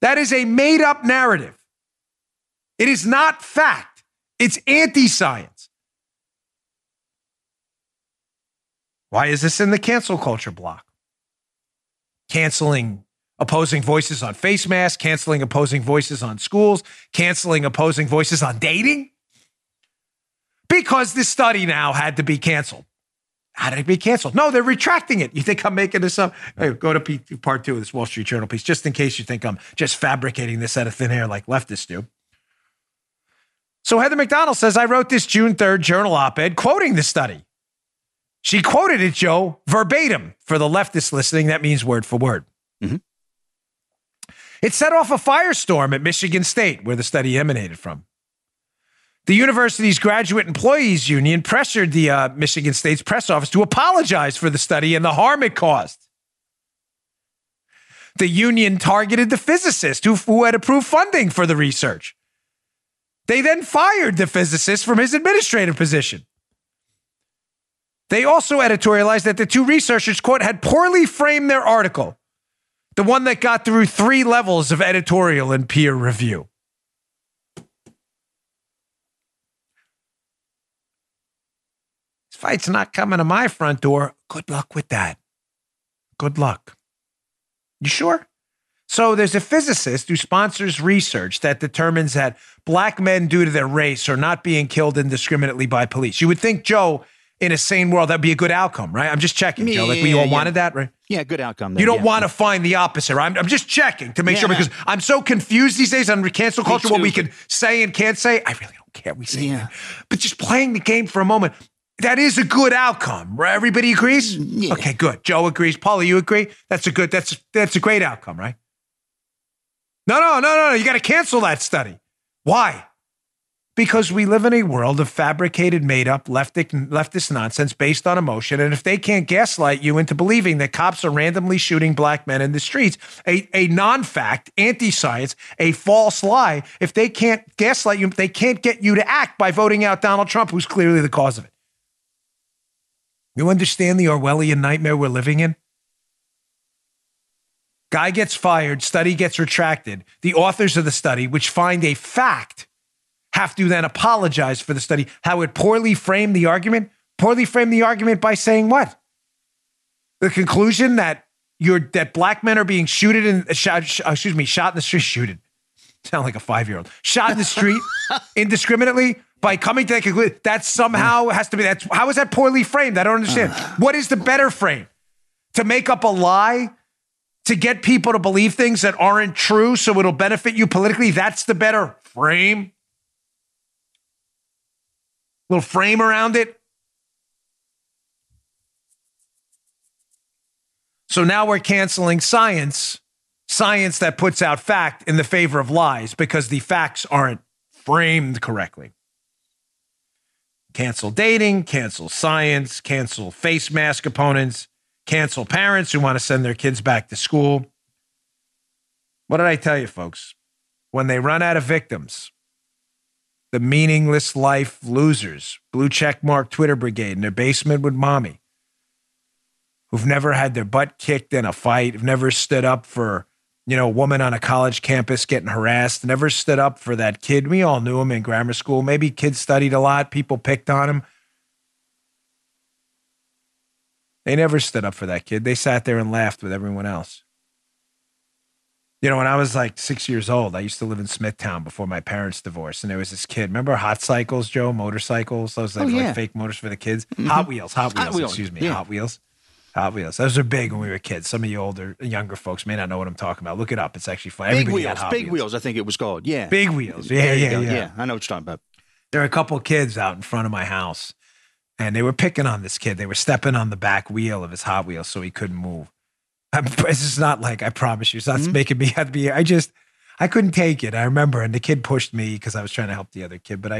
That is a made-up narrative. It is not fact. It's anti-science. Why is this in the cancel culture block? Canceling opposing voices on face masks, canceling opposing voices on schools, canceling opposing voices on dating. Because this study now had to be canceled. How did it be canceled? No, they're retracting it. You think I'm making this up? Hey, go to part two of this Wall Street Journal piece, just in case you think I'm just fabricating this out of thin air like leftists do. So Heather Mac Donald says, I wrote this June 3rd journal op-ed quoting the study. She quoted it, Joe, verbatim. For the leftists listening, that means word for word. Mm-hmm. It set off a firestorm at Michigan State, where the study emanated from. The university's Graduate Employees Union pressured the Michigan State's press office to apologize for the study and the harm it caused. The union targeted the physicist who had approved funding for the research. They then fired the physicist from his administrative position. They also editorialized that the two researchers, quote, had poorly framed their article, the one that got through 3 levels of editorial and peer review. This fight's not coming to my front door. Good luck with that. Good luck. You sure? So there's a physicist who sponsors research that determines that black men, due to their race, are not being killed indiscriminately by police. You would think, Joe, in a sane world, that'd be a good outcome, right? I'm just checking, Joe. Like we all wanted that, right? Yeah, good outcome. Though. You don't want to find the opposite. Right? I'm just checking to make sure because I'm so confused these days on cancel culture, what we can say and can't say. I really don't care. We say that. But just playing the game for a moment, that is a good outcome, right? Everybody agrees? Yeah. Okay, good. Joe agrees. Paulie, you agree? That's a great outcome, right? No. You got to cancel that study. Why? Because we live in a world of fabricated, made-up, leftist nonsense based on emotion. And if they can't gaslight you into believing that cops are randomly shooting black men in the streets, a non-fact, anti-science, a false lie, if they can't gaslight you, they can't get you to act by voting out Donald Trump, who's clearly the cause of it. You understand the Orwellian nightmare we're living in? Guy gets fired, study gets retracted. The authors of the study, which find a fact, have to then apologize for the study. How it poorly framed the argument? Poorly framed the argument by saying what? The conclusion that that black men are being shot in the street. Shooted. Sound like a 5-year-old. Shot in the street indiscriminately by coming to that conclusion. That somehow has to be, how is that poorly framed? I don't understand. What is the better frame? To make up a lie? To get people to believe things that aren't true so it'll benefit you politically? That's the better frame? Little frame around it. So now we're canceling science that puts out fact in the favor of lies because the facts aren't framed correctly. Cancel dating, cancel science, cancel face mask opponents, cancel parents who want to send their kids back to school. What did I tell you, folks? When they run out of victims, the meaningless life losers, blue checkmark Twitter brigade in their basement with mommy, who've never had their butt kicked in a fight, have never stood up for, a woman on a college campus getting harassed, never stood up for that kid. We all knew him in grammar school. Maybe kids studied a lot. People picked on him. They never stood up for that kid. They sat there and laughed with everyone else. When I was like 6 years old, I used to live in Smithtown before my parents divorced. And there was this kid. Remember Hot Cycles, Joe? Motorcycles? Those like fake motors for the kids. Mm-hmm. Hot Wheels. Excuse me. Yeah. Hot Wheels. Those are big when we were kids. Some of you younger folks may not know what I'm talking about. Look it up. It's actually fun. Big Wheels, I think it was called. Yeah. Big Wheels. Yeah. I know what you're talking about. There were a couple of kids out in front of my house. And they were picking on this kid. They were stepping on the back wheel of his Hot Wheels so he couldn't move. This is not like, I promise you, it's not making me have to be, I couldn't take it. I remember, and the kid pushed me because I was trying to help the other kid, but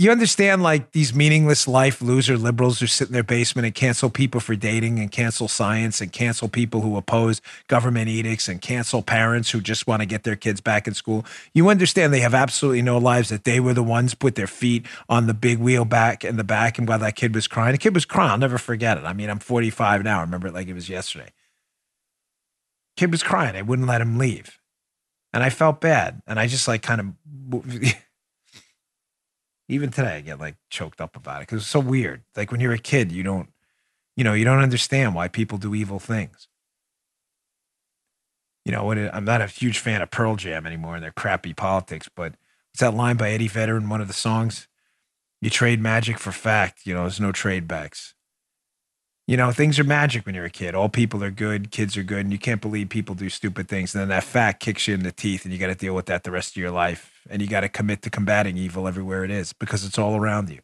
you understand like these meaningless life loser liberals who sit in their basement and cancel people for dating and cancel science and cancel people who oppose government edicts and cancel parents who just want to get their kids back in school. You understand they have absolutely no lives, that they were the ones put their feet on the big wheel back in the back. And while that kid was crying, I'll never forget it. I mean, I'm 45 now. I remember it like it was yesterday. Kid was crying. I wouldn't let him leave. And I felt bad. And I just like kind of... Even today, I get like choked up about it because it's so weird. Like when you're a kid, you don't understand why people do evil things. I'm not a huge fan of Pearl Jam anymore and their crappy politics, but it's that line by Eddie Vedder in one of the songs. You trade magic for fact. There's no trade backs. Things are magic when you're a kid. All people are good. Kids are good. And you can't believe people do stupid things. And then that fact kicks you in the teeth and you got to deal with that the rest of your life. And you got to commit to combating evil everywhere it is because it's all around you.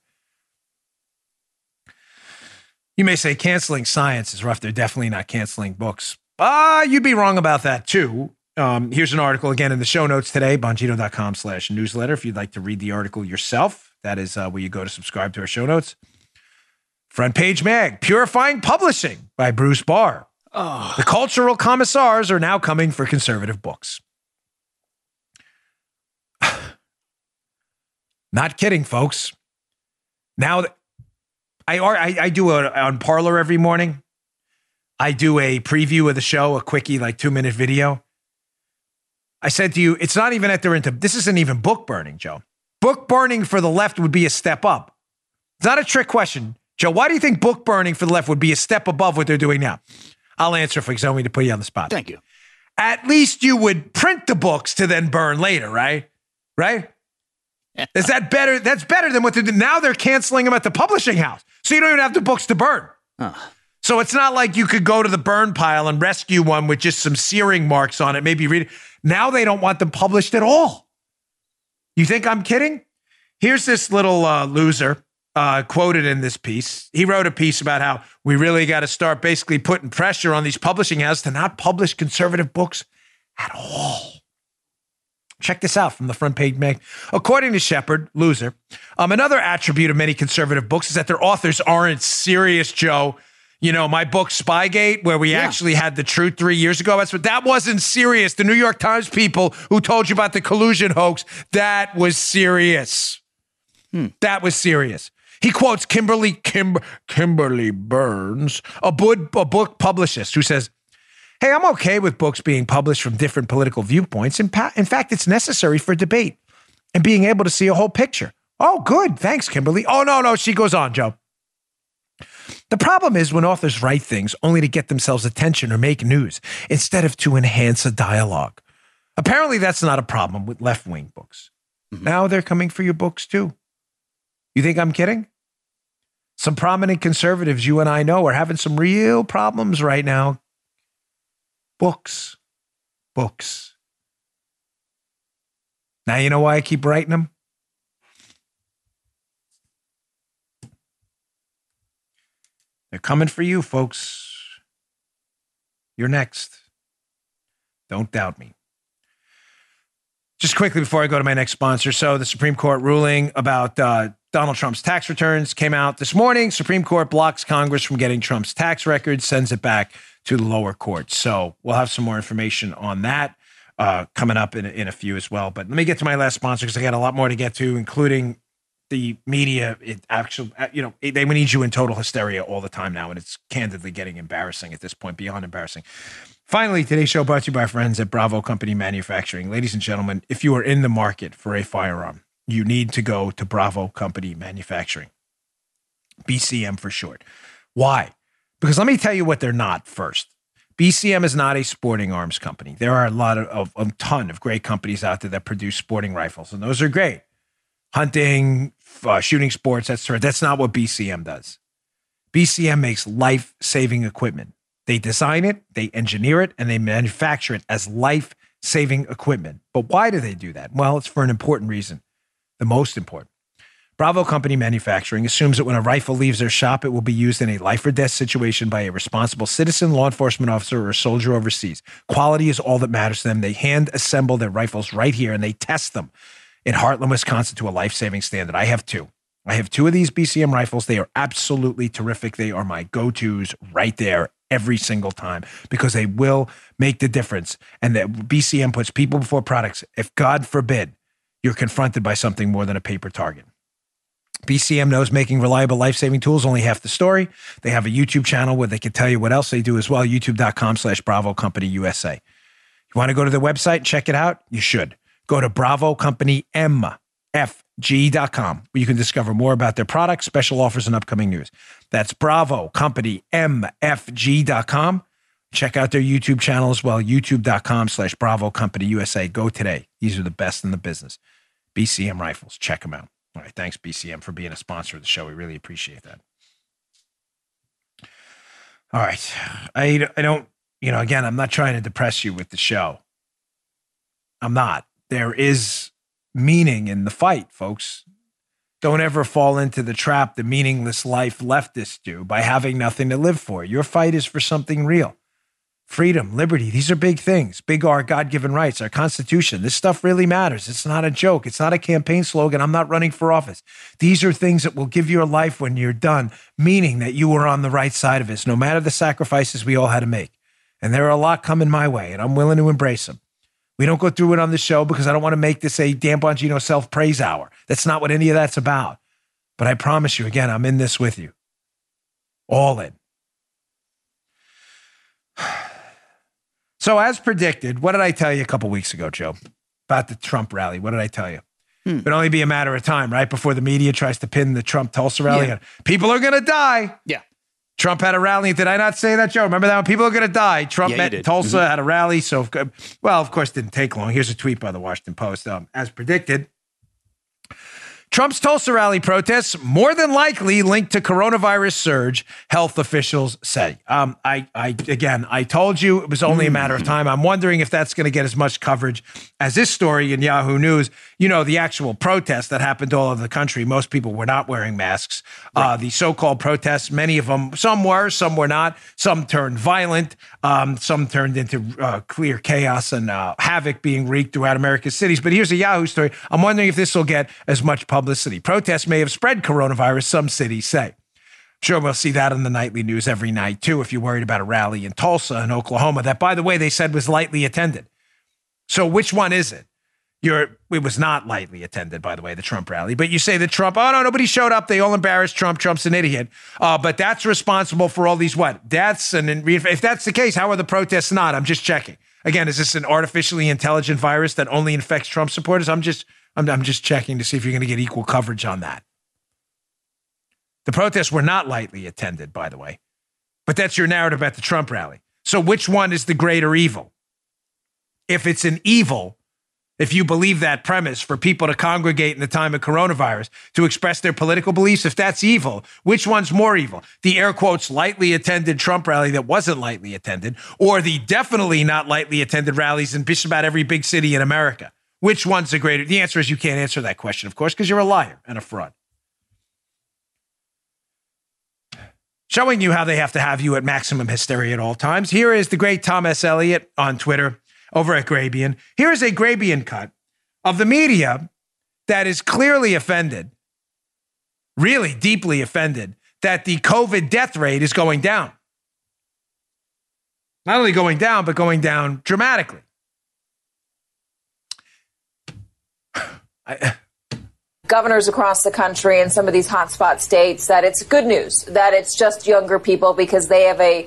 You may say canceling science is rough. They're definitely not canceling books. You'd be wrong about that too. Here's an article again in the show notes today, bongino.com/newsletter. If you'd like to read the article yourself, that is where you go to subscribe to our show notes. Front Page Mag, Purifying Publishing by Bruce Barr. Oh. The cultural commissars are now coming for conservative books. Not kidding, folks. Now, I do on Parler every morning. I do a preview of the show, a quickie, like 2-minute video. I said to you, it's not even that they're into, this isn't even book burning, Joe. Book burning for the left would be a step up. It's not a trick question. Joe, why do you think book burning for the left would be a step above what they're doing now? I'll answer for example to put you on the spot. Thank you. At least you would print the books to then burn later, right? Right? Is that better? That's better than what they're doing. Now they're canceling them at the publishing house. So you don't even have the books to burn. So it's not like you could go to the burn pile and rescue one with just some searing marks on it. Maybe read it. Now they don't want them published at all. You think I'm kidding? Here's this little loser. Quoted in this piece. He wrote a piece about how we really got to start basically putting pressure on these publishing houses to not publish conservative books at all. Check this out from the Front Page Mag. According to Shepard, loser, another attribute of many conservative books is that their authors aren't serious, Joe. You know, my book, Spygate, where we actually had the truth 3 years ago. That's what that wasn't serious. The New York Times people who told you about the collusion hoax, that was serious. That was serious. He quotes Kimberly Burns, a book publicist who says, hey, I'm okay with books being published from different political viewpoints. In fact, it's necessary for debate and being able to see a whole picture. Oh, good. Thanks, Kimberly. Oh, no. She goes on, Joe. The problem is when authors write things only to get themselves attention or make news instead of to enhance a dialogue. Apparently, that's not a problem with left-wing books. Mm-hmm. Now they're coming for your books, too. You think I'm kidding? Some prominent conservatives you and I know are having some real problems right now. Books. Books. Now you know why I keep writing them? They're coming for you, folks. You're next. Don't doubt me. Just quickly before I go to my next sponsor. So the Supreme Court ruling about Donald Trump's tax returns came out this morning. Supreme Court blocks Congress from getting Trump's tax records, sends it back to the lower court. So we'll have some more information on that coming up in a few as well. But let me get to my last sponsor because I got a lot more to get to, including the media. They need you in total hysteria all the time now, and it's candidly getting embarrassing at this point, beyond embarrassing. Finally, today's show brought to you by our friends at Bravo Company Manufacturing. Ladies and gentlemen, if you are in the market for a firearm, you need to go to Bravo Company Manufacturing, BCM for short. Why? Because let me tell you what they're not first. BCM is not a sporting arms company. There are a ton of great companies out there that produce sporting rifles, and those are great. Hunting, shooting sports, that sort. That's not what BCM does. BCM makes life-saving equipment. They design it, they engineer it, and they manufacture it as life-saving equipment. But why do they do that? Well, it's for an important reason, the most important. Bravo Company Manufacturing assumes that when a rifle leaves their shop, it will be used in a life or death situation by a responsible citizen, law enforcement officer, or soldier overseas. Quality is all that matters to them. They hand assemble their rifles right here, and they test them in Hartland, Wisconsin, to a life-saving standard. I have two. I have two of these BCM rifles. They are absolutely terrific. They are my go-tos right there every single time because they will make the difference. And that BCM puts people before products. If, God forbid, you're confronted by something more than a paper target. BCM knows making reliable life-saving tools only half the story. They have a YouTube channel where they can tell you what else they do as well, youtube.com/BravoCompanyUSA. You want to go to their website and check it out? You should. Go to BravoCompanyMFG.com where you can discover more about their products, special offers, and upcoming news. That's BravoCompanyMFG.com. Check out their YouTube channel as well, youtube.com/BravoCompanyUSA. Go today. These are the best in the business. BCM Rifles. Check them out. All right, thanks, BCM, for being a sponsor of the show. We really appreciate that. All right. I don't, again, I'm not trying to depress you with the show. I'm not. There is meaning in the fight, folks. Don't ever fall into the trap the meaningless life leftists do by having nothing to live for. Your fight is for something real. Freedom, liberty, these are big things. Big are God-given rights, our Constitution. This stuff really matters. It's not a joke. It's not a campaign slogan. I'm not running for office. These are things that will give your life when you're done, meaning that you were on the right side of this, no matter the sacrifices we all had to make. And there are a lot coming my way, and I'm willing to embrace them. We don't go through it on the show because I don't want to make this a Dan Bongino self-praise hour. That's not what any of that's about. But I promise you, again, I'm in this with you. All in. So as predicted, what did I tell you a couple weeks ago, Joe, about the Trump rally? What did I tell you? It would only be a matter of time, right, before the media tries to pin the Trump-Tulsa rally. Yeah. People are going to die. Yeah. Trump had a rally. Did I not say that, Joe? Remember that one? People are going to die. Trump met in Tulsa, had a rally. So, well, of course, it didn't take long. Here's a tweet by the Washington Post. As predicted, Trump's Tulsa rally protests more than likely linked to coronavirus surge, health officials say. I told you it was only a matter of time. I'm wondering if that's going to get as much coverage as this story in Yahoo News. You know, the actual protests that happened all over the country, most people were not wearing masks. Right. The so-called protests, many of them, some were, some were not. Some turned violent. Some turned into clear chaos and havoc being wreaked throughout America's cities. But here's a Yahoo story. I'm wondering if this will get as much publicity. Protests may have spread coronavirus, some cities say. Sure, we'll see that in the nightly news every night, too, if you're worried about a rally in Tulsa and Oklahoma that, by the way, they said was lightly attended. So which one is it? It was not lightly attended, by the way, the Trump rally. But you say that Trump, oh, no, nobody showed up. They all embarrassed Trump. Trump's an idiot. But that's responsible for all these what? Deaths. And if that's the case, how are the protests not? I'm just checking. Again, is this an artificially intelligent virus that only infects Trump supporters? I'm just checking to see if you're going to get equal coverage on that. The protests were not lightly attended, by the way. But that's your narrative about the Trump rally. So which one is the greater evil? If it's an evil, if you believe that premise for people to congregate in the time of coronavirus to express their political beliefs, if that's evil, which one's more evil? The air quotes lightly attended Trump rally that wasn't lightly attended, or the definitely not lightly attended rallies in just about every big city in America? Which one's the greater? The answer is you can't answer that question, of course, because you're a liar and a fraud. Showing you how they have to have you at maximum hysteria at all times. Here is the great Tom S. Eliot on Twitter, over at Grabian. Here is a Grabian cut of the media that is clearly offended, really deeply offended, that the COVID death rate is going down. Not only going down, but going down dramatically. Governors across the country in some of these hotspot states that it's good news, that it's just younger people because they have a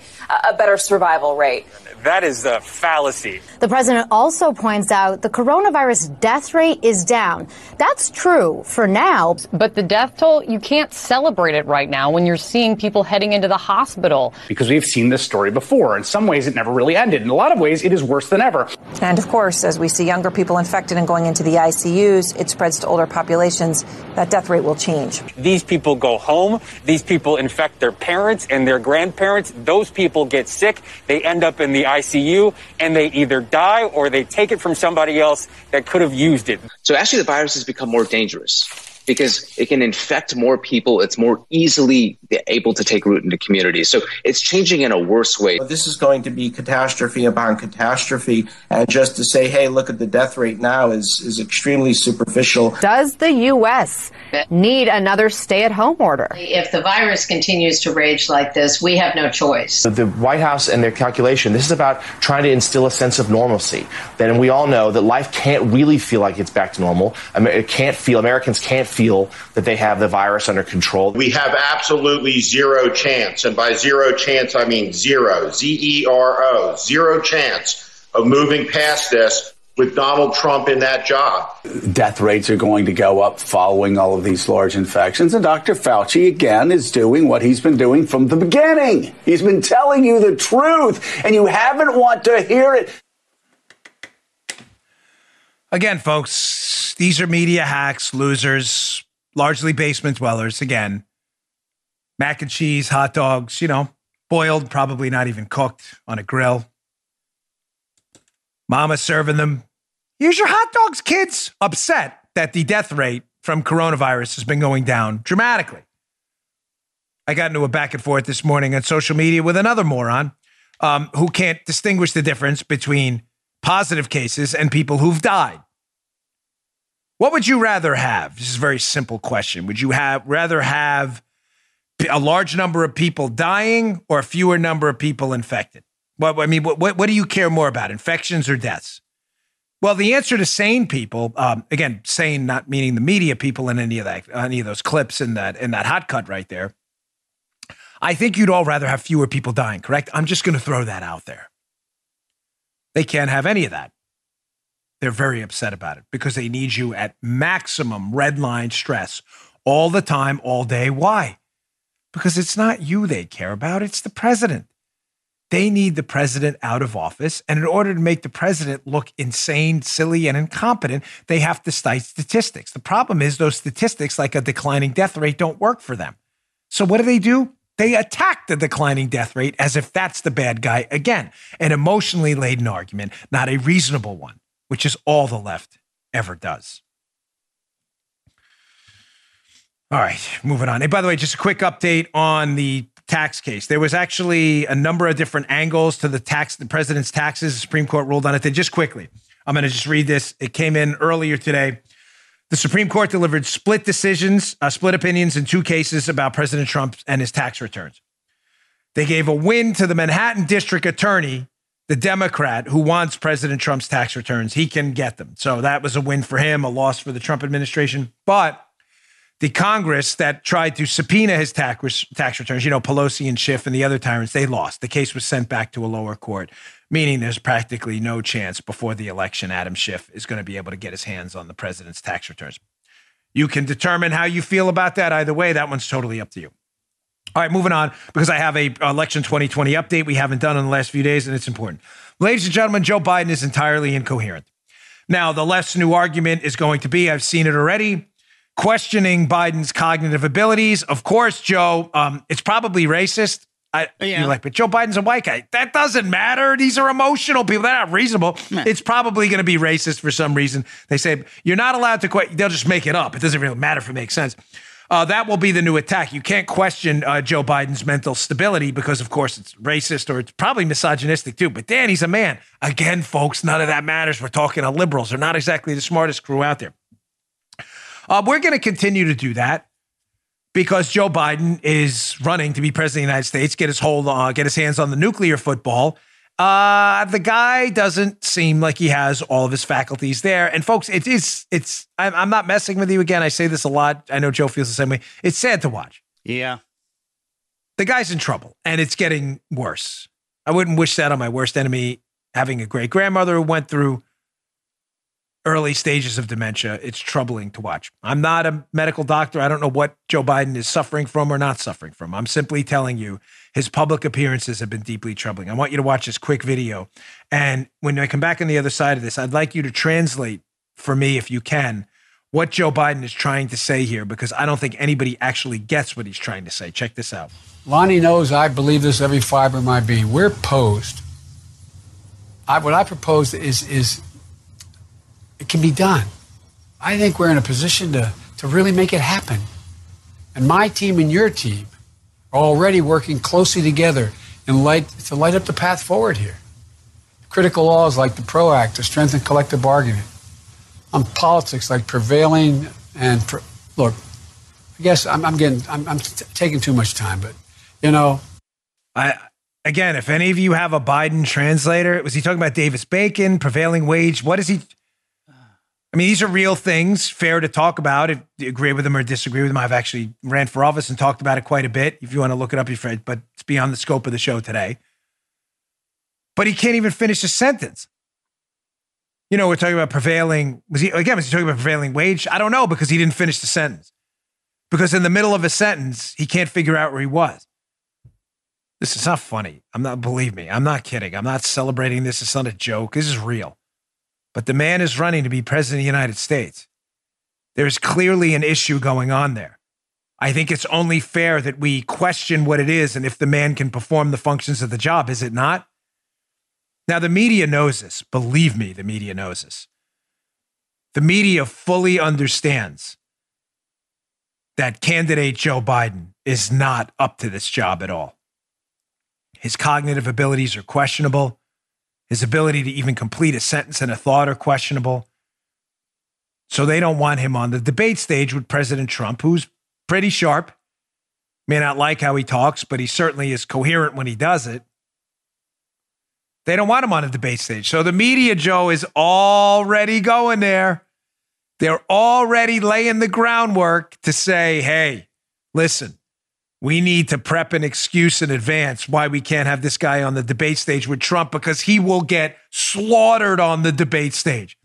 better survival rate. That is a fallacy. The president also points out the coronavirus death rate is down. That's true for now. But the death toll, you can't celebrate it right now when you're seeing people heading into the hospital. Because we've seen this story before. In some ways, it never really ended. In a lot of ways, it is worse than ever. And of course, as we see younger people infected and going into the ICUs, it spreads to older populations. That death rate will change. These people go home. These people infect their parents and their grandparents. Those people get sick. They end up in the ICU, and they either die or they take it from somebody else that could have used it. So actually, the virus has become more dangerous because it can infect more people. It's more easily able to take root into communities. So it's changing in a worse way. This is going to be catastrophe upon catastrophe. And just to say, hey, look at the death rate now is extremely superficial. Does the U.S. need another stay-at-home order? If the virus continues to rage like this, we have no choice. The White House and their calculation, this is about trying to instill a sense of normalcy. Then we all know that life can't really feel like it's back to normal. Americans can't feel that they have the virus under control. We have absolutely zero chance, and by zero chance, I mean zero, zero, zero chance of moving past this with Donald Trump in that job. Death rates are going to go up following all of these large infections. And Dr. Fauci, again, is doing what he's been doing from the beginning. He's been telling you the truth, and you haven't want to hear it. Again, folks, these are media hacks, losers, largely basement dwellers. Again, mac and cheese, hot dogs, boiled, probably not even cooked, on a grill. Mama serving them. Here's your hot dogs, kids. Upset that the death rate from coronavirus has been going down dramatically. I got into a back and forth this morning on social media with another moron who can't distinguish the difference between positive cases and people who've died. What would you rather have? This is a very simple question. Would you rather have a large number of people dying or a fewer number of people infected? What do you care more about, infections or deaths? Well, the answer to sane people, again, sane not meaning the media people in any of those clips in that hot cut right there. I think you'd all rather have fewer people dying, correct? I'm just going to throw that out there. They can't have any of that. They're very upset about it because they need you at maximum red line stress all the time, all day. Why? Because it's not you they care about. It's the president. They need the president out of office. And in order to make the president look insane, silly, and incompetent, they have to cite statistics. The problem is those statistics, like a declining death rate, don't work for them. So what do? They attack the declining death rate as if that's the bad guy again. An emotionally laden argument, not a reasonable one, which is all the left ever does. All right, moving on. And by the way, just a quick update on the tax case. There was actually a number of different angles to the president's taxes. The Supreme Court ruled on it. Then just quickly, I'm going to just read this. It came in earlier today. The Supreme Court delivered split opinions in two cases about President Trump and his tax returns. They gave a win to the Manhattan District Attorney, the Democrat who wants President Trump's tax returns. He can get them. So that was a win for him, a loss for the Trump administration. But the Congress that tried to subpoena his tax returns, you know, Pelosi and Schiff and the other tyrants, they lost. The case was sent back to a lower court, meaning there's practically no chance before the election Adam Schiff is going to be able to get his hands on the president's tax returns. You can determine how you feel about that. Either way, that one's totally up to you. All right, moving on, because I have a election 2020 update we haven't done in the last few days, and it's important. Ladies and gentlemen, Joe Biden is entirely incoherent. Now, the left's new argument is going to be, I've seen it already, questioning Biden's cognitive abilities. Of course, Joe, it's probably racist. You're like, but Joe Biden's a white guy. That doesn't matter. These are emotional people. They're not reasonable. Nah. It's probably going to be racist for some reason. They say, you're not allowed to question. They'll just make it up. It doesn't really matter if it makes sense. That will be the new attack. You can't question Joe Biden's mental stability because, of course, it's racist or it's probably misogynistic too. But Dan, he's a man. Again, folks, none of that matters. We're talking to liberals. They're not exactly the smartest crew out there. We're going to continue to do that because Joe Biden is running to be president of the United States, get his hands on the nuclear football. The guy doesn't seem like he has all of his faculties there. And folks, I'm not messing with you again. I say this a lot. I know Joe feels the same way. It's sad to watch. Yeah. The guy's in trouble and it's getting worse. I wouldn't wish that on my worst enemy, having a great grandmother who went through early stages of dementia. It's troubling to watch. I'm not a medical doctor. I don't know what Joe Biden is suffering from or not suffering from. I'm simply telling you his public appearances have been deeply troubling. I want you to watch this quick video. And when I come back on the other side of this, I'd like you to translate for me, if you can, what Joe Biden is trying to say here, because I don't think anybody actually gets what he's trying to say. Check this out. Lonnie knows I believe this every fiber of my being. We're posed. What I propose is it can be done. I think we're in a position to really make it happen. And my team and your team are already working closely together to light up the path forward here. Critical laws like the PRO Act to strengthen collective bargaining. On politics like prevailing and look, I guess I'm taking too much time, but you know, again, if any of you have a Biden translator, was he talking about Davis-Bacon, prevailing wage? What is he? I mean, these are real things, fair to talk about. If you agree with them or disagree with them, I've actually ran for office and talked about it quite a bit. If you want to look it up, but it's beyond the scope of the show today. But he can't even finish a sentence. You know, we're talking about prevailing. Was he talking about prevailing wage? I don't know, because he didn't finish the sentence. Because in the middle of a sentence, he can't figure out where he was. This is not funny. Believe me, I'm not kidding. I'm not celebrating this. It's not a joke. This is real. But the man is running to be president of the United States. There is clearly an issue going on there. I think it's only fair that we question what it is and if the man can perform the functions of the job, is it not? Now, the media knows this. Believe me, the media knows this. The media fully understands that candidate Joe Biden is not up to this job at all. His cognitive abilities are questionable. His ability to even complete a sentence and a thought are questionable. So they don't want him on the debate stage with President Trump, who's pretty sharp, may not like how he talks, but he certainly is coherent when he does it. They don't want him on the debate stage. So the media, Joe, is already going there. They're already laying the groundwork to say, hey, listen, we need to prep an excuse in advance why we can't have this guy on the debate stage with Trump, because he will get slaughtered on the debate stage.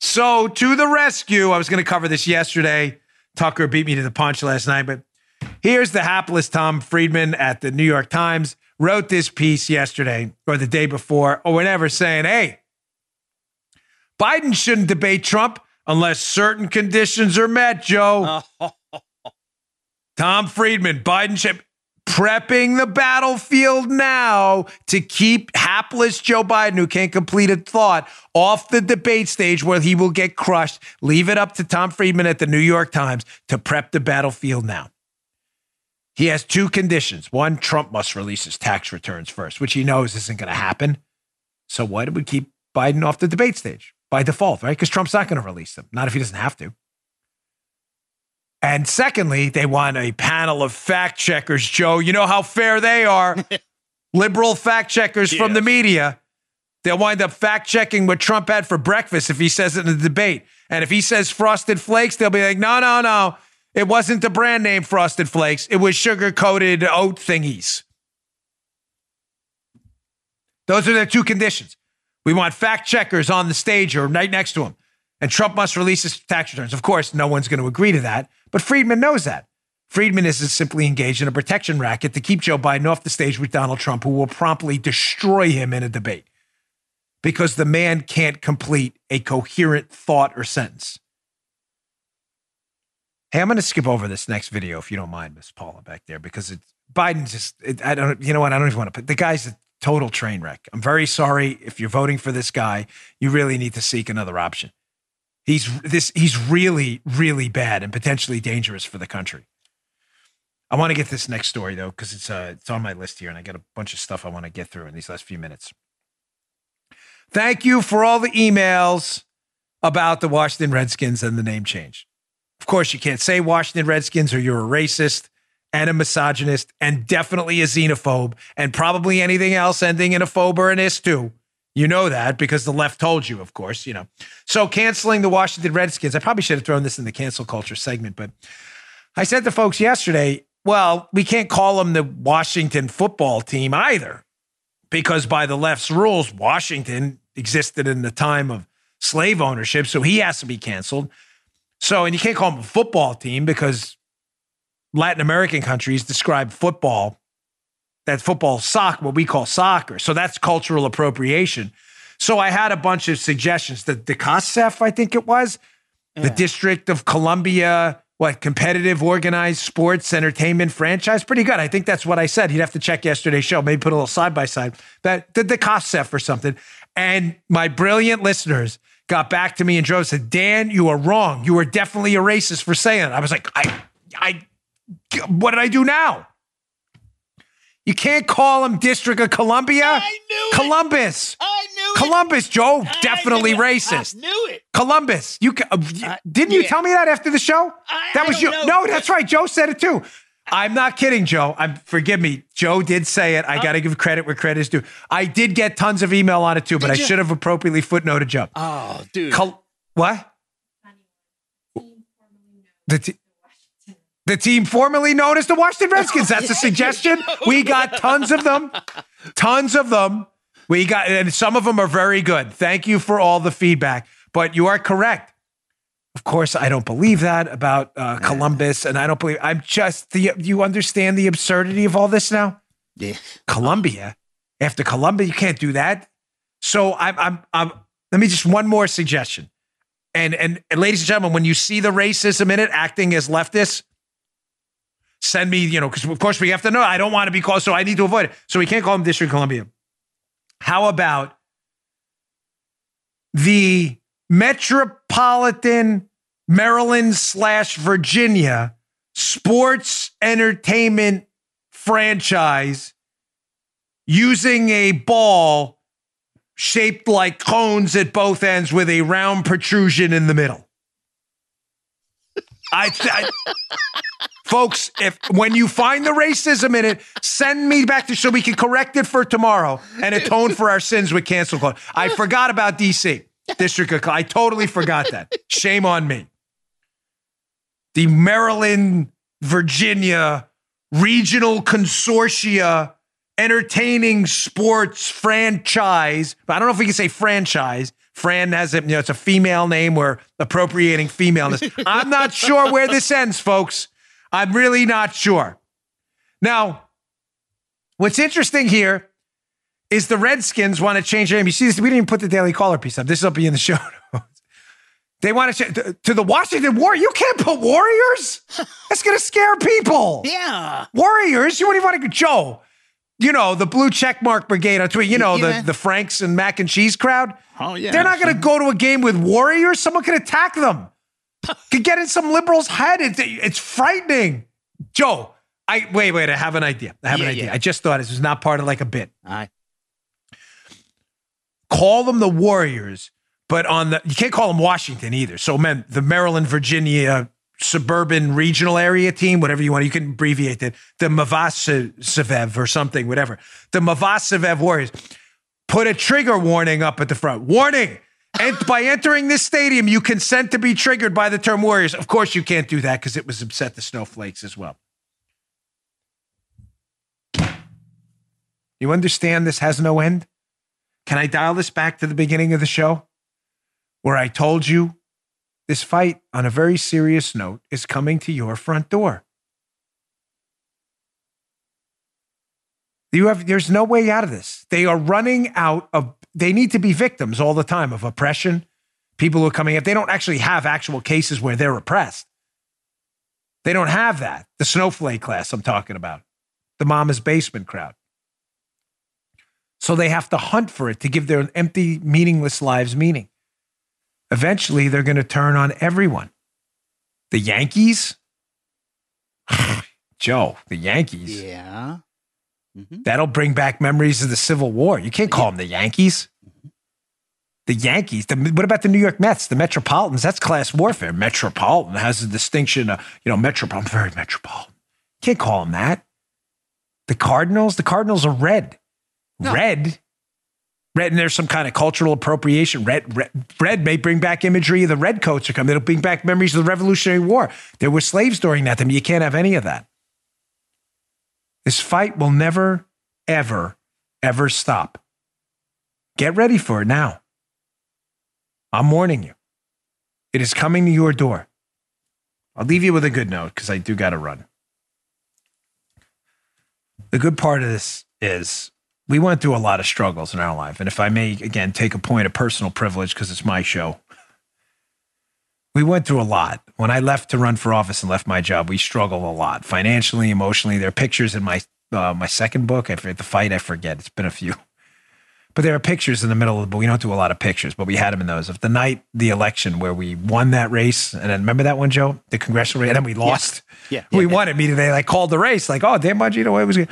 So to the rescue, I was going to cover this yesterday. Tucker beat me to the punch last night, but Here's the hapless Tom Friedman at the New York Times, wrote this piece yesterday or the day before or whenever, saying, hey, Biden shouldn't debate Trump unless certain conditions are met, Joe. Tom Friedman, Biden should... prepping the battlefield now to keep hapless Joe Biden, who can't complete a thought, off the debate stage where he will get crushed. Leave it up to Tom Friedman at the New York Times to prep the battlefield now. He has two conditions. One, Trump must release his tax returns first, which he knows isn't going to happen. So why do we keep Biden off the debate stage? By default, right? Because Trump's not going to release them. Not if he doesn't have to. And secondly, they want a panel of fact checkers, Joe. You know how fair they are. Liberal fact checkers from the media. They'll wind up fact checking what Trump had for breakfast if he says it in the debate. And if he says Frosted Flakes, they'll be like, no, no, no. It wasn't the brand name Frosted Flakes. It was sugar-coated oat thingies. Those are their two conditions. We want fact checkers on the stage or right next to him. And Trump must release his tax returns. Of course, no one's going to agree to that. But Friedman knows that. Friedman is simply engaged in a protection racket to keep Joe Biden off the stage with Donald Trump, who will promptly destroy him in a debate because the man can't complete a coherent thought or sentence. Hey, I'm going to skip over this next video, if you don't mind, Miss Paula, back there, because it's Biden just, I don't, you know what? I don't even want to put, the guy's a total train wreck. I'm very sorry if you're voting for this guy, you really need to seek another option. He's really, really bad and potentially dangerous for the country. I want to get this next story, though, because it's on my list here, and I got a bunch of stuff I want to get through in these last few minutes. Thank you for all the emails about the Washington Redskins and the name change. Of course, you can't say Washington Redskins or you're a racist and a misogynist and definitely a xenophobe and probably anything else ending in a phobe or an ist, too. You know that because the left told you, of course, you know. So canceling the Washington Redskins, I probably should have thrown this in the cancel culture segment, but I said to folks yesterday, well, we can't call them the Washington football team either because by the left's rules, Washington existed in the time of slave ownership, so he has to be canceled. So, and you can't call them a football team because Latin American countries describe football that football sock, what we call soccer. So that's cultural appropriation. So I had a bunch of suggestions. The COSEF, I think it was, the District of Columbia, what, competitive organized sports entertainment franchise? Pretty good. I think that's what I said. He'd have to check yesterday's show, maybe put a little side-by-side. That the COSEF or something. And my brilliant listeners got back to me and Joe said, Dan, you are wrong. You are definitely a racist for saying it. I was like, I what did I do now? You can't call him District of Columbia. I knew Columbus. It. I knew Columbus, it. Joe, definitely racist. I knew it. Columbus. Didn't you tell me that after the show? That was you. No, that's right. Joe said it too. I'm not kidding, Joe. Forgive me. Joe did say it. I got to give credit where credit is due. I did get tons of email on it too, but I should have appropriately footnoted Joe. Oh, dude. What? The team formerly known as the Washington Redskins. That's a suggestion. We got tons of them. Tons of them. And some of them are very good. Thank you for all the feedback. But you are correct. Of course, I don't believe that about Columbus. And I don't believe, you understand the absurdity of all this now? Yeah. Columbia. After Columbia, you can't do that. So let me just one more suggestion. And ladies and gentlemen, when you see the racism in it acting as leftists, send me, because of course we have to know. I don't want to be called, so I need to avoid it. So we can't call them District of Columbia. How about the Metropolitan Maryland / Virginia sports entertainment franchise using a ball shaped like cones at both ends with a round protrusion in the middle? Folks, when you find the racism in it, send me back so we can correct it for tomorrow and atone for our sins with cancel culture. I forgot about DC, District of Columbia. I totally forgot that. Shame on me. The Maryland, Virginia Regional Consortia Entertaining Sports Franchise. But I don't know if we can say franchise. Fran has it, it's a female name. We're appropriating femaleness. I'm not sure where this ends, folks. I'm really not sure. Now, what's interesting here is the Redskins want to change their name. You see this? We didn't even put the Daily Caller piece up. This will be in the show notes. They want to change to the Washington Warriors. You can't put Warriors. That's going to scare people. Yeah. Warriors. You wouldn't even want to go, Joe. You know, the blue checkmark brigade on Twitter, you know, the Franks and mac and cheese crowd. Oh, yeah. They're not going to go to a game with Warriors. Someone could attack them. Could get in some liberal's head. It's frightening. Joe, wait, I have an idea. I have an idea. I just thought this was not part of like a bit. All right. Call them the Warriors, but you can't call them Washington either. So, man, the Maryland, Virginia, suburban regional area team, whatever you want. You can abbreviate that. The Mavasev or something, whatever. The Mavasev Warriors. Put a trigger warning up at the front. Warning! And by entering this stadium, you consent to be triggered by the term Warriors. Of course you can't do that because it was upset the snowflakes as well. You understand this has no end? Can I dial this back to the beginning of the show where I told you this fight, on a very serious note, is coming to your front door? There's no way out of this. They are running out of, they need to be victims all the time of oppression. People who are coming up, they don't actually have actual cases where they're oppressed. They don't have that. The snowflake class I'm talking about, the mama's basement crowd. So they have to hunt for it to give their empty, meaningless lives meaning. Eventually, they're going to turn on everyone. The Yankees? Joe, the Yankees. Yeah. Mm-hmm. That'll bring back memories of the Civil War. You can't call them the Yankees. Mm-hmm. The Yankees. What about the New York Mets? The Metropolitans? That's class warfare. Metropolitan has the distinction of, you know, Metropolitan, very Metropolitan. You can't call them that. The Cardinals? The Cardinals are red. No. Red, and there's some kind of cultural appropriation. Red may bring back imagery of the redcoats are coming. It'll bring back memories of the Revolutionary War. There were slaves during that time. You can't have any of that. This fight will never, ever, ever stop. Get ready for it now. I'm warning you. It is coming to your door. I'll leave you with a good note because I do got to run. The good part of this is, we went through a lot of struggles in our life. And if I may, again, take a point of personal privilege because it's my show. We went through a lot. When I left to run for office and left my job, we struggled a lot. Financially, emotionally. There are pictures in my second book. The fight, I forget. It's been a few. But there are pictures in the middle of the book. We don't do a lot of pictures, but we had them in those. Of the night, the election where we won that race. And then remember that one, Joe? The congressional race. And then we lost. Yeah. Won immediately. They called the race. Like, oh, Dan Bongino, it was good.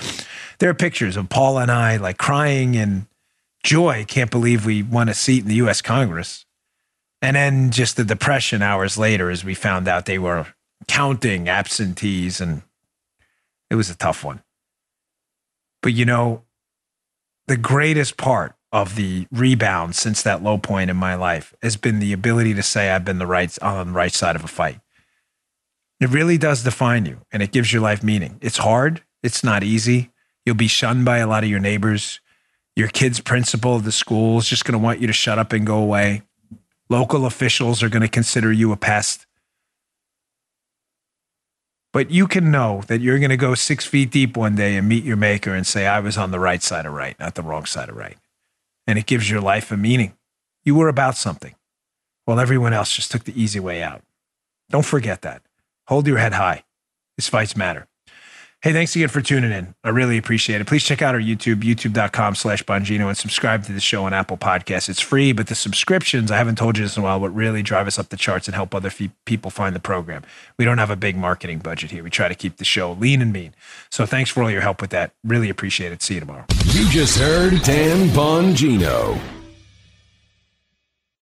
There are pictures of Paul and I crying and joy. Can't believe we won a seat in the U.S. Congress. And then just the depression hours later as we found out they were counting absentees. And it was a tough one. But, you know, the greatest part of the rebound since that low point in my life has been the ability to say I've been on the right side of a fight. It really does define you, and it gives your life meaning. It's hard. It's not easy. You'll be shunned by a lot of your neighbors. Your kid's principal of the school is just going to want you to shut up and go away. Local officials are going to consider you a pest. But you can know that you're going to go 6 feet deep one day and meet your maker and say, I was on the right side of right, not the wrong side of right. And it gives your life a meaning. You were about something while everyone else just took the easy way out. Don't forget that. Hold your head high. These fights matter. Hey, thanks again for tuning in. I really appreciate it. Please check out our YouTube, youtube.com/Bongino, and subscribe to the show on Apple Podcasts. It's free, but the subscriptions, I haven't told you this in a while, but really drive us up the charts and help other people find the program. We don't have a big marketing budget here. We try to keep the show lean and mean. So thanks for all your help with that. Really appreciate it. See you tomorrow. You just heard Dan Bongino.